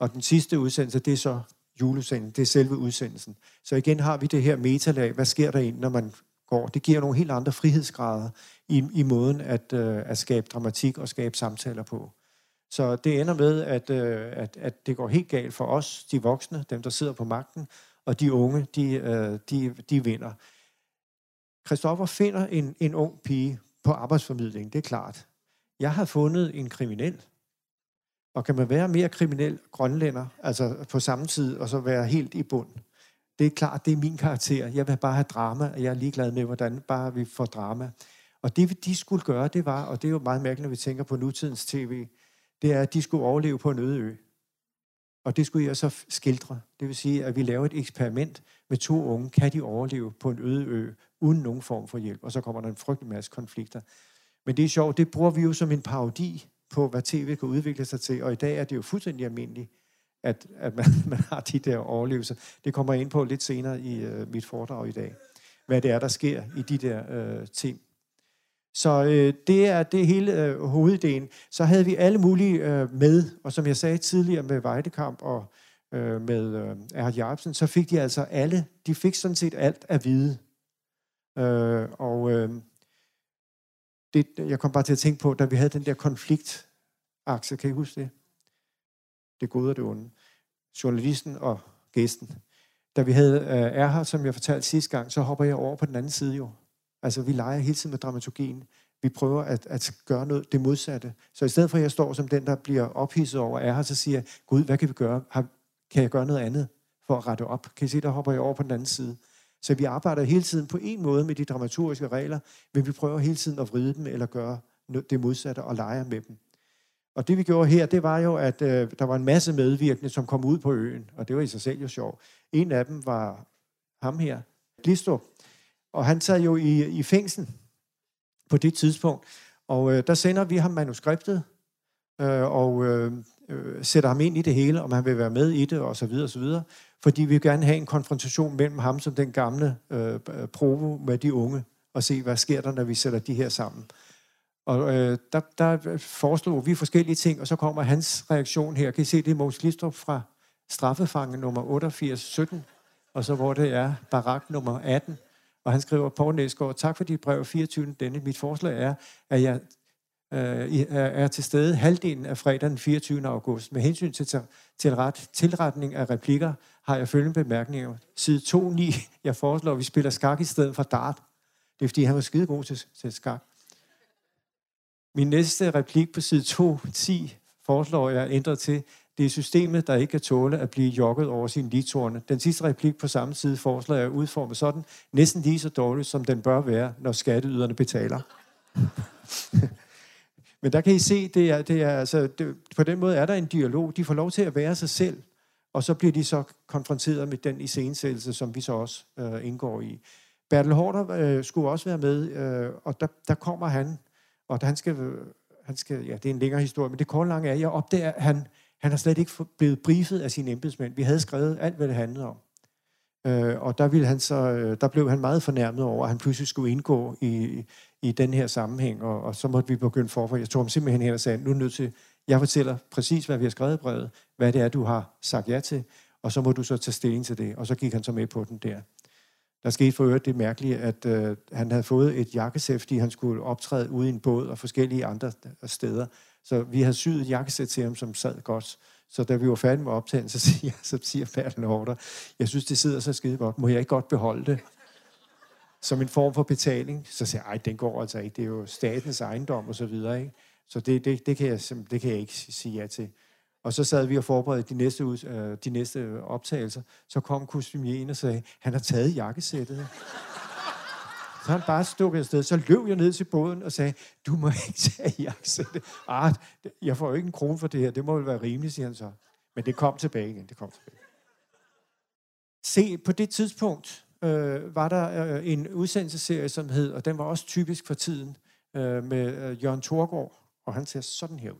Og den sidste udsendelse, det er så juleudsendelsen, det er selve udsendelsen. Så igen har vi det her metalag, hvad sker der ind, når man går. Det giver nogle helt andre frihedsgrader i, i måden at, øh, at skabe dramatik og skabe samtaler på. Så det ender med, at, øh, at, at det går helt galt for os, de voksne, dem der sidder på magten, og de unge, de, øh, de, de vinder. Christoffer finder en, en ung pige på arbejdsformidling, det er klart. Jeg har fundet en kriminel, og kan man være mere kriminel grønlænder, altså på samme tid, og så være helt i bund. Det er klart, det er min karakter. Jeg vil bare have drama, og jeg er ligeglad med, hvordan bare vi får drama. Og det, de skulle gøre, det var, og det er jo meget mærkeligt, når vi tænker på nutidens tv, det er, at de skulle overleve på en øde ø. Og det skulle jeg så skildre. Det vil sige, at vi laver et eksperiment med to unge. Kan de overleve på en øde ø, uden nogen form for hjælp? Og så kommer der en frygtelig masse konflikter. Men det er sjovt, det bruger vi jo som en parodi på, hvad tv kan udvikle sig til. Og i dag er det jo fuldstændig almindeligt, at, at man, man har de der overlevelser. Det kommer jeg ind på lidt senere i øh, mit foredrag i dag, hvad det er, der sker i de der øh, ting. Så øh, det er det hele øh, hovedideen. Så havde vi alle mulige øh, med, og som jeg sagde tidligere med Weidekamp og øh, med øh, Erhard Jacobsen, så fik de altså alle, de fik sådan set alt at vide. Øh, og øh, det, jeg kom bare til at tænke på, da vi havde den der konfliktakse, kan I huske det? Det gode og det onde. Journalisten og gæsten. Da vi havde øh, Erhard, som jeg fortalte sidste gang, så hopper jeg over på den anden side jo. Altså, vi leger hele tiden med dramaturgien. Vi prøver at, at gøre noget det modsatte. Så i stedet for, at jeg står som den, der bliver ophidset over Erhard, så siger jeg, Gud, hvad kan vi gøre? Har, kan jeg gøre noget andet for at rette op? Kan I se, der hopper jeg over på den anden side. Så vi arbejder hele tiden på en måde med de dramaturgiske regler, men vi prøver hele tiden at vride dem eller gøre det modsatte og lege med dem. Og det vi gjorde her, det var jo, at øh, der var en masse medvirkende, som kom ud på øen, og det var i sig selv jo sjovt. En af dem var ham her, Glistrup, og han sad jo i, i fængsel på det tidspunkt, og øh, der sender vi ham manuskriptet, øh, og øh, øh, sætter ham ind i det hele, om han vil være med i det, og så videre, og så videre, fordi vi vil gerne have en konfrontation mellem ham som den gamle øh, provo med de unge, og se, hvad sker der, når vi sætter de her sammen. Og øh, der, der foreslog vi forskellige ting, og så kommer hans reaktion her. Kan I se, det er Mogens Glistrup fra straffefange nummer otteogfirs sytten, og så hvor det er barak nummer atten. Og han skriver, Poul Nesgaard, tak for dit brev fireogtyvende denne. Mit forslag er, at jeg øh, er til stede halvdelen af fredag den fireogtyvende august. Med hensyn til, til ret, tilretning af replikker har jeg følgende bemærkninger. Side to ni, jeg foreslår, at vi spiller skak i stedet for dart. Det er fordi, han var skidegod til, til skak. Min næste replik på side to ti foreslår jeg ændret til, det er systemet, der ikke kan tåle at blive jogget over sine litorne. Den sidste replik på samme side foreslår jeg udformet sådan, næsten lige så dårligt, som den bør være, når skatteyderne betaler. Men der kan I se, det er, det er, altså, det, på den måde er der en dialog. De får lov til at være sig selv, og så bliver de så konfronteret med den iscenesættelse, som vi så også øh, indgår i. Bertel Hårder øh, skulle også være med, øh, og der, der kommer han, og han skal, han skal, ja, det er en længere historie, men det korte lange er, jeg opdager, at han, han har slet ikke blevet briefet af sine embedsmænd. Vi havde skrevet alt, hvad det handlede om. Øh, og der, ville han så, der blev han meget fornærmet over, at han pludselig skulle indgå i, i den her sammenhæng, og, og så måtte vi begynde forfra. Jeg tog ham simpelthen hen og sagde, nu er nødt til, jeg fortæller præcis, hvad vi har skrevet i brevet, hvad det er, du har sagt ja til, og så må du så tage stilling til det. Og så gik han så med på den der. Der skete for øvrigt det mærkelige, at øh, han havde fået et jakkesæt, fordi han skulle optræde ude i en båd og forskellige andre steder. Så vi havde syet et jakkesæt til ham, som sad godt. Så da vi var færdige med optagen, så siger, så siger Bertel Hårder, jeg synes, det sidder så skide godt. Må jeg ikke godt beholde det? Som en form for betaling. Så siger jeg, ej, den går altså ikke. Det er jo statens ejendom og så videre, ikke? Så det, det, det, kan jeg, det kan jeg ikke sige ja til. Og så sad vi og forberedte de næste, øh, de næste optagelser. Så kom kostumieren og sagde, han har taget jakkesættet. Så han bare stukket afsted. Så løb jeg ned til båden og sagde, du må ikke tage jakkesættet. Ah, jeg får jo ikke en krone for det her. Det må vel være rimeligt, siger han så. Men det kom tilbage igen. Det kom tilbage. Se, på det tidspunkt øh, var der øh, en udsendelsesserie, som hed, og den var også typisk for tiden, øh, med øh, Jørgen Thorgård. Og han ser sådan her ud.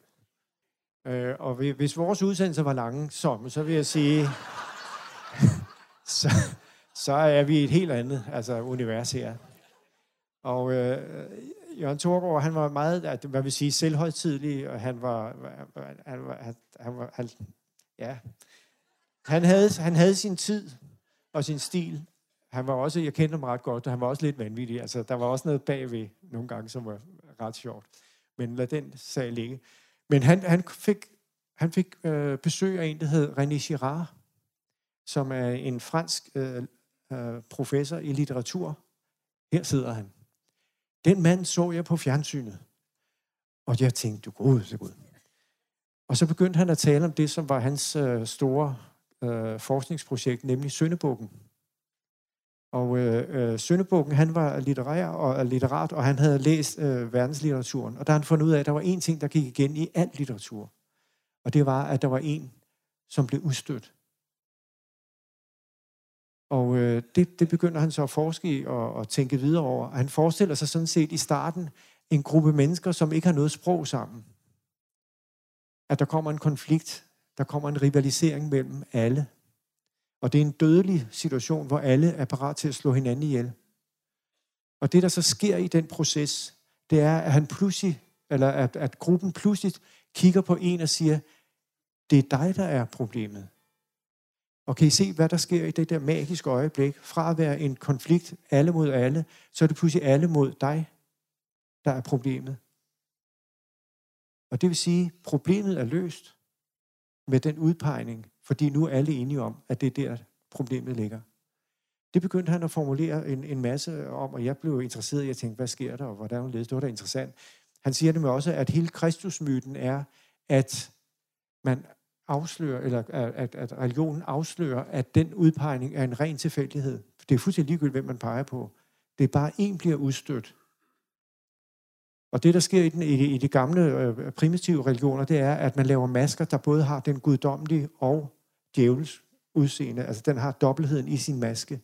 Og hvis vores udsendelser var langsomme, så vil jeg sige, så, så er vi et helt andet altså univers her. Og øh, Jørgen Thorgård, han var meget, hvad vil sige, selvhøjtidlig, og han var, han var, han var han, ja, han havde, han havde sin tid og sin stil. Han var også, jeg kendte ham ret godt, og han var også lidt vanvittig. Altså, der var også noget bagved nogle gange, som var ret sjovt. Men lad den sag ligge. Men han, han fik, han fik øh, besøg af en, der hed René Girard, som er en fransk øh, øh, professor i litteratur. Her sidder han. Den mand så jeg på fjernsynet. Og jeg tænkte, du gud, det gud. Og så begyndte han at tale om det, som var hans øh, store øh, forskningsprojekt, nemlig Søndebukken. Og øh, øh, Søndebukken, han var litterær og litterat, og han havde læst øh, verdenslitteraturen. Og der han fundet ud af, at der var en ting, der gik igen i al litteratur. Og det var, at der var en, som blev udstødt. Og øh, det, det begynder han så at forske i og, og tænke videre over. Og han forestiller sig sådan set i starten en gruppe mennesker, som ikke har noget sprog sammen. At der kommer en konflikt, der kommer en rivalisering mellem alle. Og det er en dødelig situation, hvor alle er parat til at slå hinanden ihjel. Og det, der så sker i den proces, det er, at han pludselig, eller at, at gruppen pludselig kigger på en og siger, det er dig, der er problemet. Og kan I se, hvad der sker i det der magiske øjeblik? Fra at være en konflikt alle mod alle, så er det pludselig alle mod dig, der er problemet. Og det vil sige, at problemet er løst med den udpegning, fordi nu er alle enige om, at det er der, problemet ligger. Det begyndte han at formulere en, en masse om, og jeg blev interesseret i at tænke, hvad sker der, og hvordan hun ledes. Det var da interessant. Han siger nemlig også, at hele kristusmyten er, at man afslører, eller at, at religionen afslører, at den udpegning er en ren tilfældighed. Det er fuldstændig ligegyldigt, hvem man peger på. Det er bare, en bliver udstødt. Og det, der sker i, den, i, i de gamle øh, primitive religioner, det er, at man laver masker, der både har den guddommelige og djævels udseende. Altså, den har dobbeltheden i sin maske.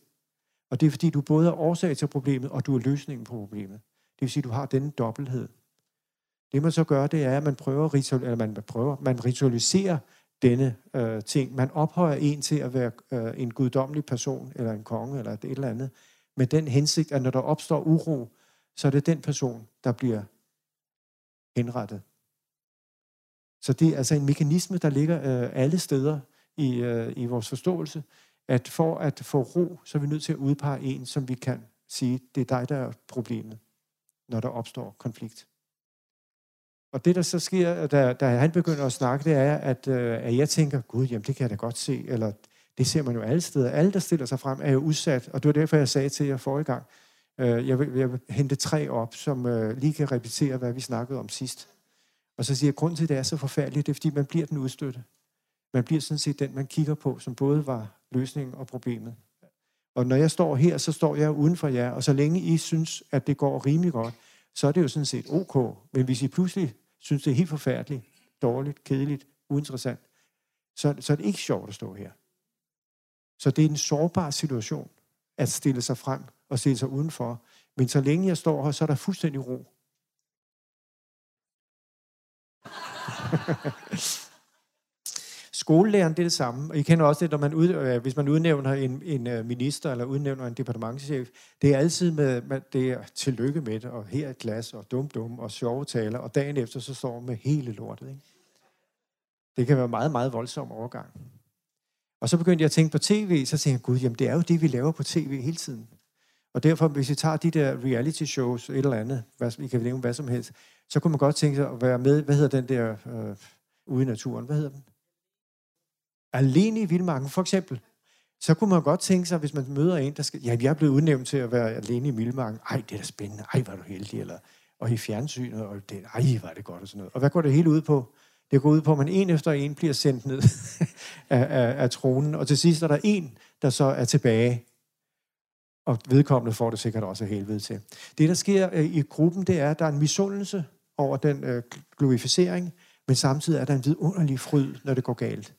Og det er, fordi du både er årsag til problemet, og du er løsningen på problemet. Det vil sige, at du har denne dobbelthed. Det, man så gør, det er, at man prøver, ritual, eller man prøver, man ritualiserer denne øh, ting. Man ophøjer en til at være øh, en guddommelig person, eller en konge, eller et eller andet, med den hensigt, at når der opstår uro, så er det den person, der bliver henrettet. Så det er altså en mekanisme, der ligger øh, alle steder i, øh, i vores forståelse, at for at få ro, så er vi nødt til at udpege en, som vi kan sige, det er dig, der er problemet, når der opstår konflikt. Og det, der så sker, da, da han begynder at snakke, det er, at, øh, at jeg tænker, gud, jamen det kan jeg da godt se, eller det ser man jo alle steder. Alle, der stiller sig frem, er jo udsat, og det var derfor, jeg sagde til jer forrige gang, øh, jeg, vil, jeg vil hente tre op, som øh, lige kan repetere, hvad vi snakkede om sidst. Og så siger jeg, grunden til, at det er så forfærdeligt, det er, fordi man bliver den udstøtte. Man bliver sådan set den, man kigger på, som både var løsningen og problemet. Og når jeg står her, så står jeg uden for jer, og så længe I synes, at det går rimelig godt, så er det jo sådan set ok. Men hvis I pludselig synes, det er helt forfærdeligt, dårligt, kedeligt, uinteressant, så, så er det ikke sjovt at stå her. Så det er en sårbar situation, at stille sig frem og stille sig udenfor. Men så længe jeg står her, så er der fuldstændig ro. Skolelæreren, det er det samme. Og I kender også det, når man ud, hvis man udnævner en, en minister eller udnævner en departementschef. Det er altid med, med det er tillykke med det, og her et glas, og dum dum, og sjove taler, og dagen efter så står man med hele lortet. Ikke? Det kan være meget, meget voldsom overgang. Og så begyndte jeg at tænke på tv, så tænkte jeg, gud, jamen det er jo det, vi laver på tv hele tiden. Og derfor, hvis vi tager de der reality shows, et eller andet, hvad, I kan nævne hvad som helst, så kunne man godt tænke sig at være med, hvad hedder den der, øh, ude i naturen, hvad hedder den? Alene i Vildmarken, for eksempel, så kunne man godt tænke sig, hvis man møder en, der skal, ja, jeg er blevet udnævnt til at være alene i Vildmarken, ej, det er da spændende, ej, var du heldig, eller, og i fjernsynet, og det, ej, var det godt, og sådan noget. Og hvad går det hele ud på? Det går ud på, at man en efter en bliver sendt ned af, af, af tronen, og til sidst er der en, der så er tilbage, og vedkommende får det sikkert også af helvede til. Det, der sker i gruppen, det er, at der er en misundelse over den øh, glorificering, men samtidig er der en vidunderlig fryd, når det går galt.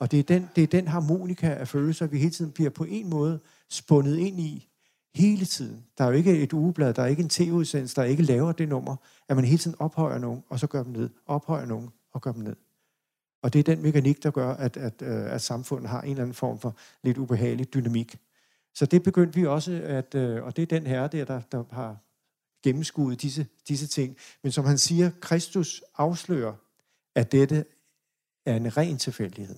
Og det er, den, det er den harmonika af følelser, vi hele tiden bliver på en måde spundet ind i hele tiden. Der er jo ikke et ugeblad, der er ikke en tv-udsendelse, der ikke laver det nummer, at man hele tiden ophøjer nogen, og så gør dem ned, ophøjer nogen, og gør dem ned. Og det er den mekanik, der gør, at, at, at samfundet har en eller anden form for lidt ubehagelig dynamik. Så det begyndte vi også, at, og det er den herre der, der, der har gennemskuet disse, disse ting. Men som han siger, Kristus afslører, at dette er en ren tilfældighed.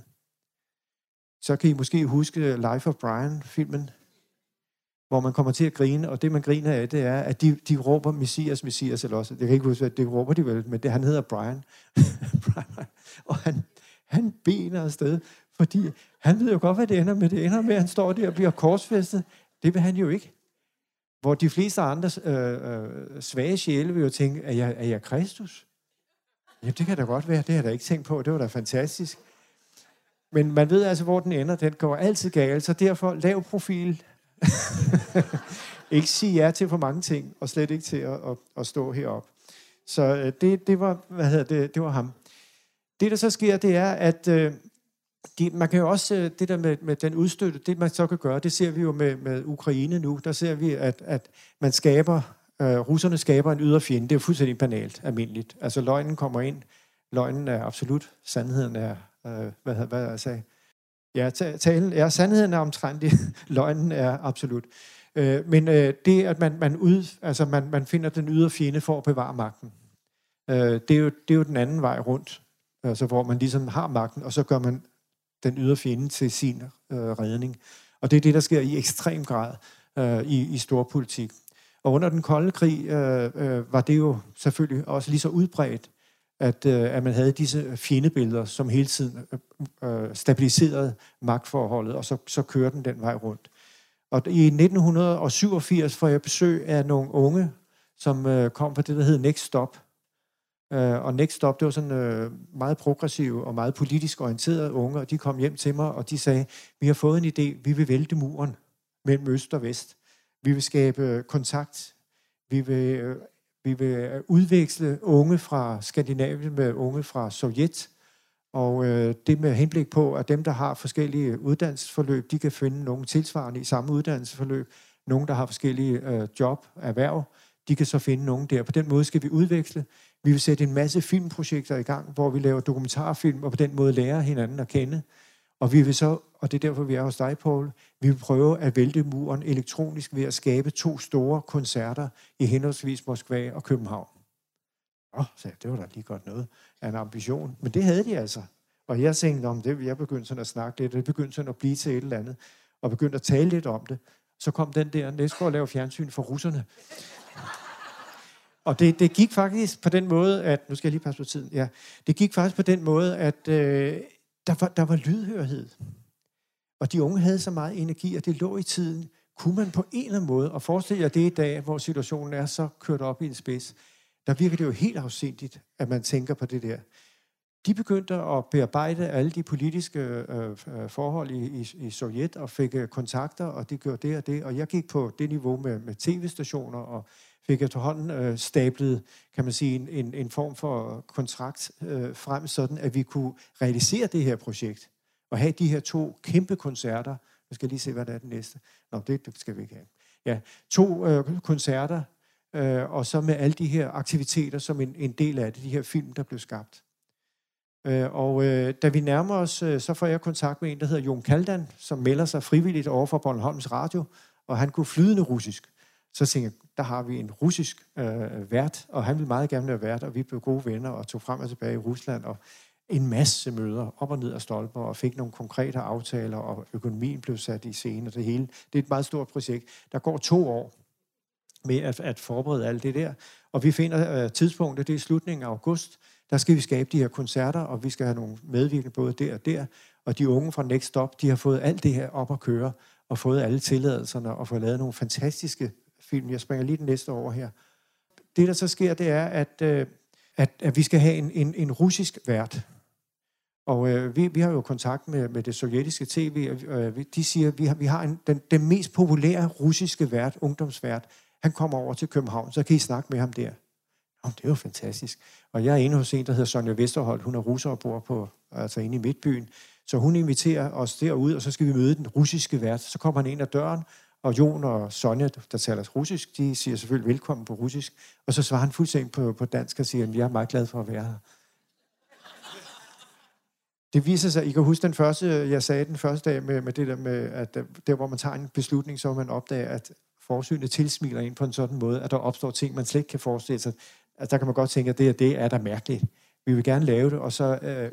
Så kan I måske huske Life of Brian-filmen, hvor man kommer til at grine, og det, man griner af, det er, at de, de råber Messias, Messias, eller også, jeg kan ikke huske, at det råber de vel, men det, han hedder Brian, Brian. Og han, han bener afsted, fordi han ved jo godt, hvad det ender med. Det ender med, at han står der og bliver korsfæstet. Det vil han jo ikke. Hvor de fleste andre øh, øh, svage sjæle vil jo tænke, er jeg, er jeg Kristus? Jamen, det kan da godt være, det har jeg da ikke tænkt på, det var da fantastisk. Men man ved altså, hvor den ender. Den går altid galt, så derfor lav profil. Ikke sige ja til for mange ting, og slet ikke til at, at, at stå heroppe. Så det, det, var, hvad hedder det, det var ham. Det, der så sker, det er, at øh, de, man kan jo også, det der med, med den udstøtte, det man så kan gøre, det ser vi jo med, med Ukraine nu. Der ser vi, at, at man skaber, øh, russerne skaber en ydre fjende. Det er jo fuldstændig banalt, almindeligt. Altså, løgnen kommer ind. Løgnen er absolut. Sandheden er Hvad, hvad jeg sagde. Ja, talen, ja, sandheden er omtrentlig, løgnen er absolut. Øh, men øh, det, at man, man, ud, altså man, man finder den ydre fjende for at bevare magten, øh, det, er jo, det er jo den anden vej rundt, altså, hvor man ligesom har magten, og så gør man den ydre fjende til sin øh, redning. Og det er det, der sker i ekstrem grad øh, i, i storpolitik. Og under den kolde krig øh, øh, var det jo selvfølgelig også lige så udbredt, at, øh, at man havde disse fjendebilleder, som hele tiden øh, stabiliserede magtforholdet, og så, så kørte den den vej rundt. Og i nitten syvogfirs får jeg besøg af nogle unge, som øh, kom fra det, der hed Next Stop. Øh, og Next Stop, det var sådan øh, meget progressive og meget politisk orienterede unge, og de kom hjem til mig, og de sagde, vi har fået en idé, vi vil vælte muren mellem øst og vest. Vi vil skabe kontakt. Vi vil, vi vil udveksle unge fra Skandinavien med unge fra Sovjet. Og øh, det med henblik på, at dem, der har forskellige uddannelsesforløb, de kan finde nogle tilsvarende i samme uddannelsesforløb. Nogle, der har forskellige øh, job, erhverv, de kan så finde nogen der. På den måde skal vi udveksle. Vi vil sætte en masse filmprojekter i gang, hvor vi laver dokumentarfilm, og på den måde lærer hinanden at kende. Og vi vil så, og det er derfor, vi er hos dig, Poul, vi vil prøve at vælte muren elektronisk ved at skabe to store koncerter i henholdsvis Moskva og København. Åh, oh, det var da lige godt noget af en ambition. Men det havde de altså. Og jeg tænkte om det, jeg begyndte sådan at snakke lidt, og det begyndte sådan at blive til et eller andet, og begyndte at tale lidt om det. Så kom den der, næste år lave fjernsyn for russerne. Og det, det gik faktisk på den måde, at... Nu skal jeg lige passe på tiden. Ja, det gik faktisk på den måde, at... Øh, Der var, der var lydhørhed, og de unge havde så meget energi, og det lå i tiden. Kunne man på en eller anden måde, og forestille jer det i dag, hvor situationen er så kørt op i en spids, der virker det jo helt afsindigt, at man tænker på det der. De begyndte at bearbejde alle de politiske øh, forhold i, i, i Sovjet, og fik øh, kontakter, og det gjorde det og det, og jeg gik på det niveau med, med tv-stationer, og fik efterhånden øh, stablet, kan man sige, en, en, en form for kontrakt øh, frem, sådan at vi kunne realisere det her projekt, og have de her to kæmpe koncerter. Nu skal lige se, hvad der er den næste. Nå, det, det skal vi ikke have. Ja, to øh, koncerter, øh, og så med alle de her aktiviteter som en, en del af det, de her film, der blev skabt. Øh, og øh, da vi nærmer os, øh, så får jeg kontakt med en, der hedder Jon Kaldan, som melder sig frivilligt over for Bornholms Radio, og han kunne flydende russisk. Så tænkte jeg, der har vi en russisk øh, vært, og han ville meget gerne være vært, og vi blev gode venner og tog frem og tilbage i Rusland, og en masse møder op og ned af stolper, og fik nogle konkrete aftaler, og økonomien blev sat i scene, og det hele. Det er et meget stort projekt. Der går to år med at, at forberede alt det der, og vi finder øh, tidspunktet, det er slutningen af august, der skal vi skabe de her koncerter, og vi skal have nogle medvirkende både der og der, og de unge fra Next Stop, de har fået alt det her op at køre, og fået alle tilladelserne, og fået lavet nogle fantastiske film. Jeg springer lige den næste over her. Det, der så sker, det er, at, øh, at, at vi skal have en, en, en russisk vært. Og øh, vi, vi har jo kontakt med, med det sovjetiske tv, og øh, de siger, at vi har, vi har en, den, den mest populære russiske vært, ungdomsvært. Han kommer over til København, så kan I snakke med ham der. Jamen, det er jo fantastisk. Og jeg er inde hos en, der hedder Sonja Vesterhold. Hun er russer og bor på, altså inde i Midtbyen. Så hun inviterer os derud, og så skal vi møde den russiske vært. Så kommer han ind ad døren, og Jon og Sonja, der taler russisk, de siger selvfølgelig velkommen på russisk. Og så svarer han fuldstændig på, på dansk og siger, at jeg er meget glad for at være her. Det viser sig, I kan huske den første, jeg sagde den første dag med, med det der med, at der hvor man tager en beslutning, så man opdager, at forsynet tilsmiler ind på en sådan måde, at der opstår ting, man slet ikke kan forestille sig. Altså, der kan man godt tænke, at det og det er da mærkeligt. Vi vil gerne lave det, og så, øh,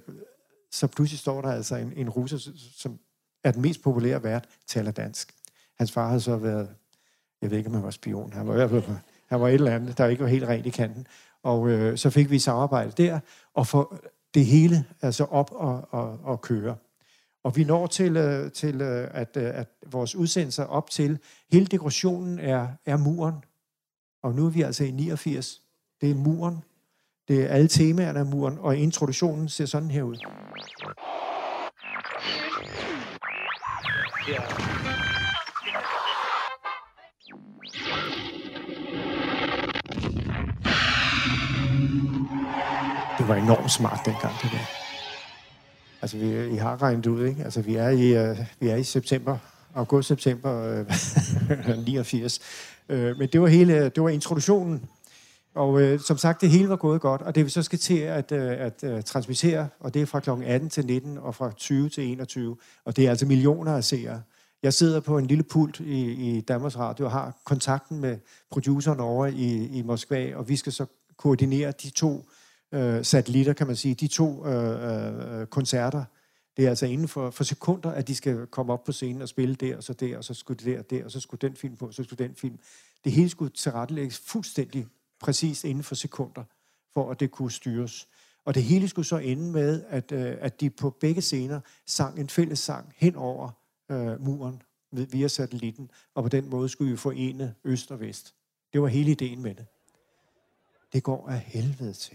så pludselig står der altså en, en russer, som er den mest populære vært, taler dansk. Hans far havde så været, jeg ved ikke, om han var spion, han var i hvert fald, han var et eller andet, der ikke var helt rent i kanten. Og øh, så fik vi samarbejde der, og få det hele altså op og, og, og køre. Og vi når til, øh, til øh, at, øh, at vores udsendelser op til, hele dekorationen er, er muren. Og nu er vi altså i niogfirs. Det er muren. Det er alle temaerne af muren, og introduktionen ser sådan her ud. Yeah. Det var enormt smart dengang, det der. Altså, vi, I har regnet ud, ikke? Altså, vi er i, uh, vi er i september, august-september uh, niogfirs. Uh, men det var, hele, det var introduktionen. Og uh, som sagt, det hele var gået godt. Og det vi så skal til at, uh, at uh, transmittere, og det er fra klokken atten til nitten, og fra tyve til enogtyve. Og det er altså millioner af seere. Jeg sidder på en lille pult i, i Danmarks Radio og har kontakten med produceren over i, i Moskva, og vi skal så koordinere de to satellitter, kan man sige, de to øh, øh, koncerter, Det er altså inden for, for sekunder, at de skal komme op på scenen og spille der, og så der, og så skulle det der, og der, og så skulle den film på, og så skulle den film. Det hele skulle tilrettelægges fuldstændig præcist inden for sekunder, for at det kunne styres. Og det hele skulle så ende med, at, at de på begge scener sang en fælles sang hen over øh, muren via satellitten, og på den måde skulle vi forene øst og vest. Det var hele ideen med det. Det går af helvede til.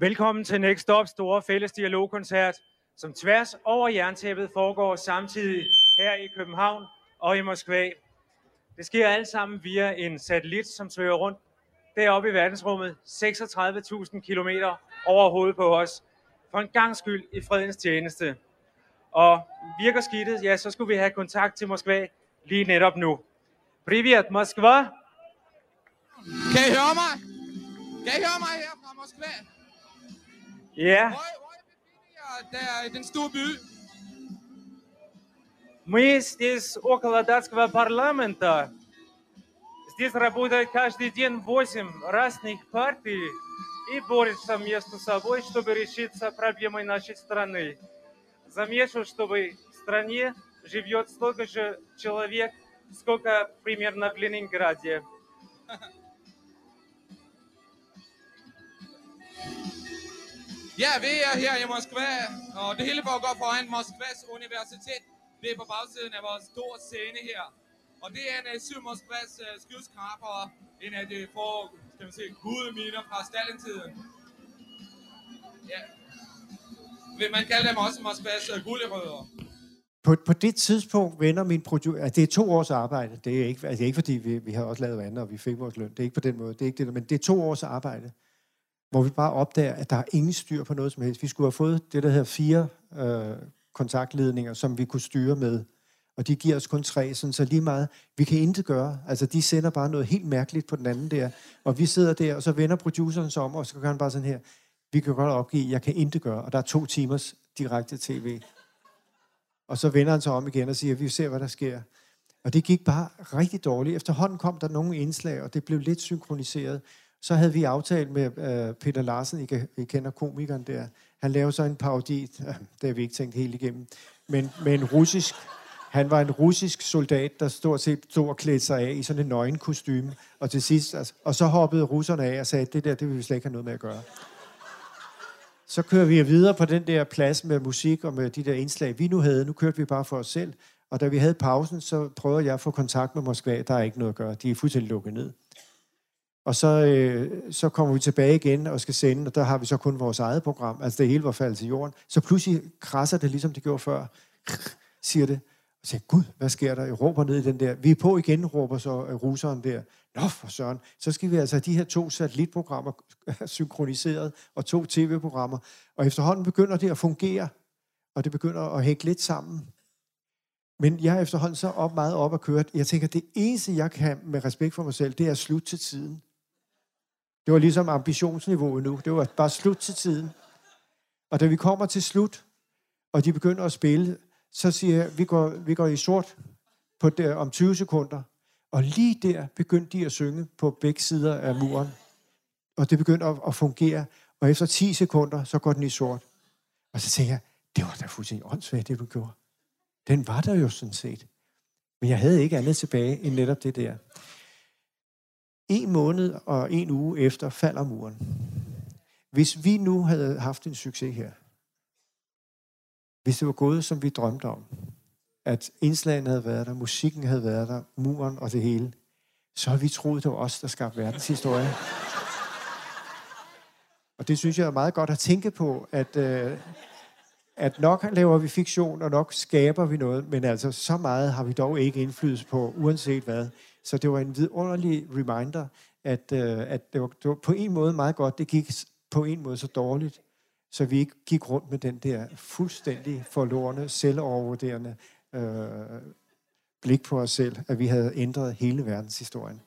Velkommen til Next Stop store fælles dialogkoncert, som tværs over jerntæppet foregår samtidig her i København og i Moskva. Det sker alt sammen via en satellit, som svæver rundt deroppe i verdensrummet seksogtredive tusind kilometer over hovedet på os. For en gang skyld i fredens tjeneste. Og virker skidtet, ja, så skulle vi have kontakt til Moskva lige netop nu. Privet, Moskva! Kan I høre mig? Kan I høre mig her fra Moskva? Ja. Hvor befinder I jer i den store by? Мы здесь около датского парламента. Здесь работает каждый день восемь разных партий и борются между собой, чтобы решиться проблемой нашей страны. Замечу, чтобы в стране живет столько же человек, сколько примерно в Ленинграде. Ja, vi er her i Moskva, og det hele foregår foran Moskvas Universitet. Det er på bagsiden af vores store scene her. Og det er en af syv Moskvas uh, skyskraber, og en af de få, skal man sige, gudeminer fra Stalin-tiden. Ja. Vil man kalde dem også Moskvas uh, gulerødder? På, på det tidspunkt vender min produ... Altså, det er to års arbejde. Det er ikke, altså, det er ikke fordi, vi, vi har også lavet andet, og vi fik vores løn. Det er ikke på den måde. Det er ikke det, men det er to års arbejde, hvor vi bare opdager, at der er ingen styr på noget som helst. Vi skulle have fået det, der hedder fire øh, kontaktledninger, som vi kunne styre med. Og de giver os kun tre, sådan, så lige meget. Vi kan intet gøre. Altså, de sender bare noget helt mærkeligt på den anden der. Og vi sidder der, og så vender produceren sig om, og så gør han bare sådan her. Vi kan godt opgive, jeg kan intet gøre. Og der er to timers direkte tv. Og så vender han sig om igen og siger, vi ser, hvad der sker. Og det gik bare rigtig dårligt. Efterhånden kom der nogle indslag, og det blev lidt synkroniseret. Så havde vi aftalt med øh, Peter Larsen, I, kan, I kender komikeren der. Han lavede så en parodi, øh, det har vi ikke tænkt helt igennem, men med en russisk, han var en russisk soldat, der stort set stod og klædte sig af i sådan en nøgenkostyme, og til sidst, altså, og så hoppede russerne af og sagde, det der, det vil vi slet ikke have noget med at gøre. Så kører vi videre på den der plads med musik og med de der indslag, vi nu havde. Nu kørte vi bare for os selv, og da vi havde pausen, så prøvede jeg at få kontakt med Moskva, der er ikke noget at gøre, de er fuldstændig lukket ned. Og så, øh, så kommer vi tilbage igen og skal sende, og der har vi så kun vores eget program. Altså det hele var faldet til jorden. Så pludselig krasser det, ligesom det gjorde før, siger det. Og siger, gud, hvad sker der? Jeg råber ned i den der. Vi er på igen, råber så russeren der. Nå for søren. Så skal vi altså have de her to satellitprogrammer synkroniseret, og to tv-programmer. Og efterhånden begynder det at fungere, og det begynder at hække lidt sammen. Men jeg er efterhånden så op, meget op at køre. Jeg tænker, det eneste, jeg kan med respekt for mig selv, det er slut til tiden. Det var ligesom ambitionsniveauet nu. Det var bare slut til tiden. Og da vi kommer til slut, og de begynder at spille, så siger jeg, vi går, vi går i sort på der, om tyve sekunder. Og lige der begyndte de at synge på begge sider af muren. Og det begyndte at, at fungere. Og efter ti sekunder, så går den i sort. Og så tænker jeg, det var da fuldstændig åndssvagt, det du gjorde. Den var der jo sådan set. Men jeg havde ikke andet tilbage end netop det der. En måned og en uge efter falder muren. Hvis vi nu havde haft en succes her, hvis det var gået, som vi drømte om, at indslagene havde været der, musikken havde været der, muren og det hele, så havde vi troet, det var os, der skabte verdenshistorie. Og det synes jeg er meget godt at tænke på, at... Øh, at nok laver vi fiktion, og nok skaber vi noget, men altså så meget har vi dog ikke indflydelse på, uanset hvad. Så det var en vidunderlig reminder, at, øh, at det, var, det var på en måde meget godt, det gik på en måde så dårligt, så vi ikke gik rundt med den der fuldstændig forlorne, selvovervurderende øh, blik på os selv, at vi havde ændret hele verdenshistorien.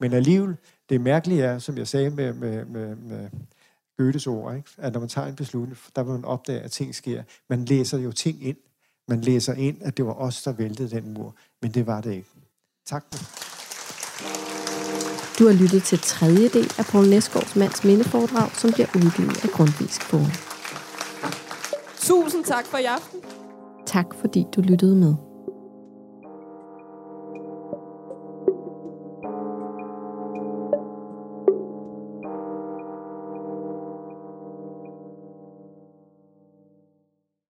Men alligevel, det mærkelige er, som jeg sagde med... med, med, med Goethes ord, ikke? At når man tager en beslutning, der vil man opdage, at ting sker. Man læser jo ting ind. Man læser ind, at det var os, der væltede den mur. Men det var det ikke. Tak. Du har lyttet til tredje del af Poul Nesgaards Mands Minde foredrag, som bliver udgivet af Grundtvigs Forum. Tusind tak for i aften. Tak fordi du lyttede med.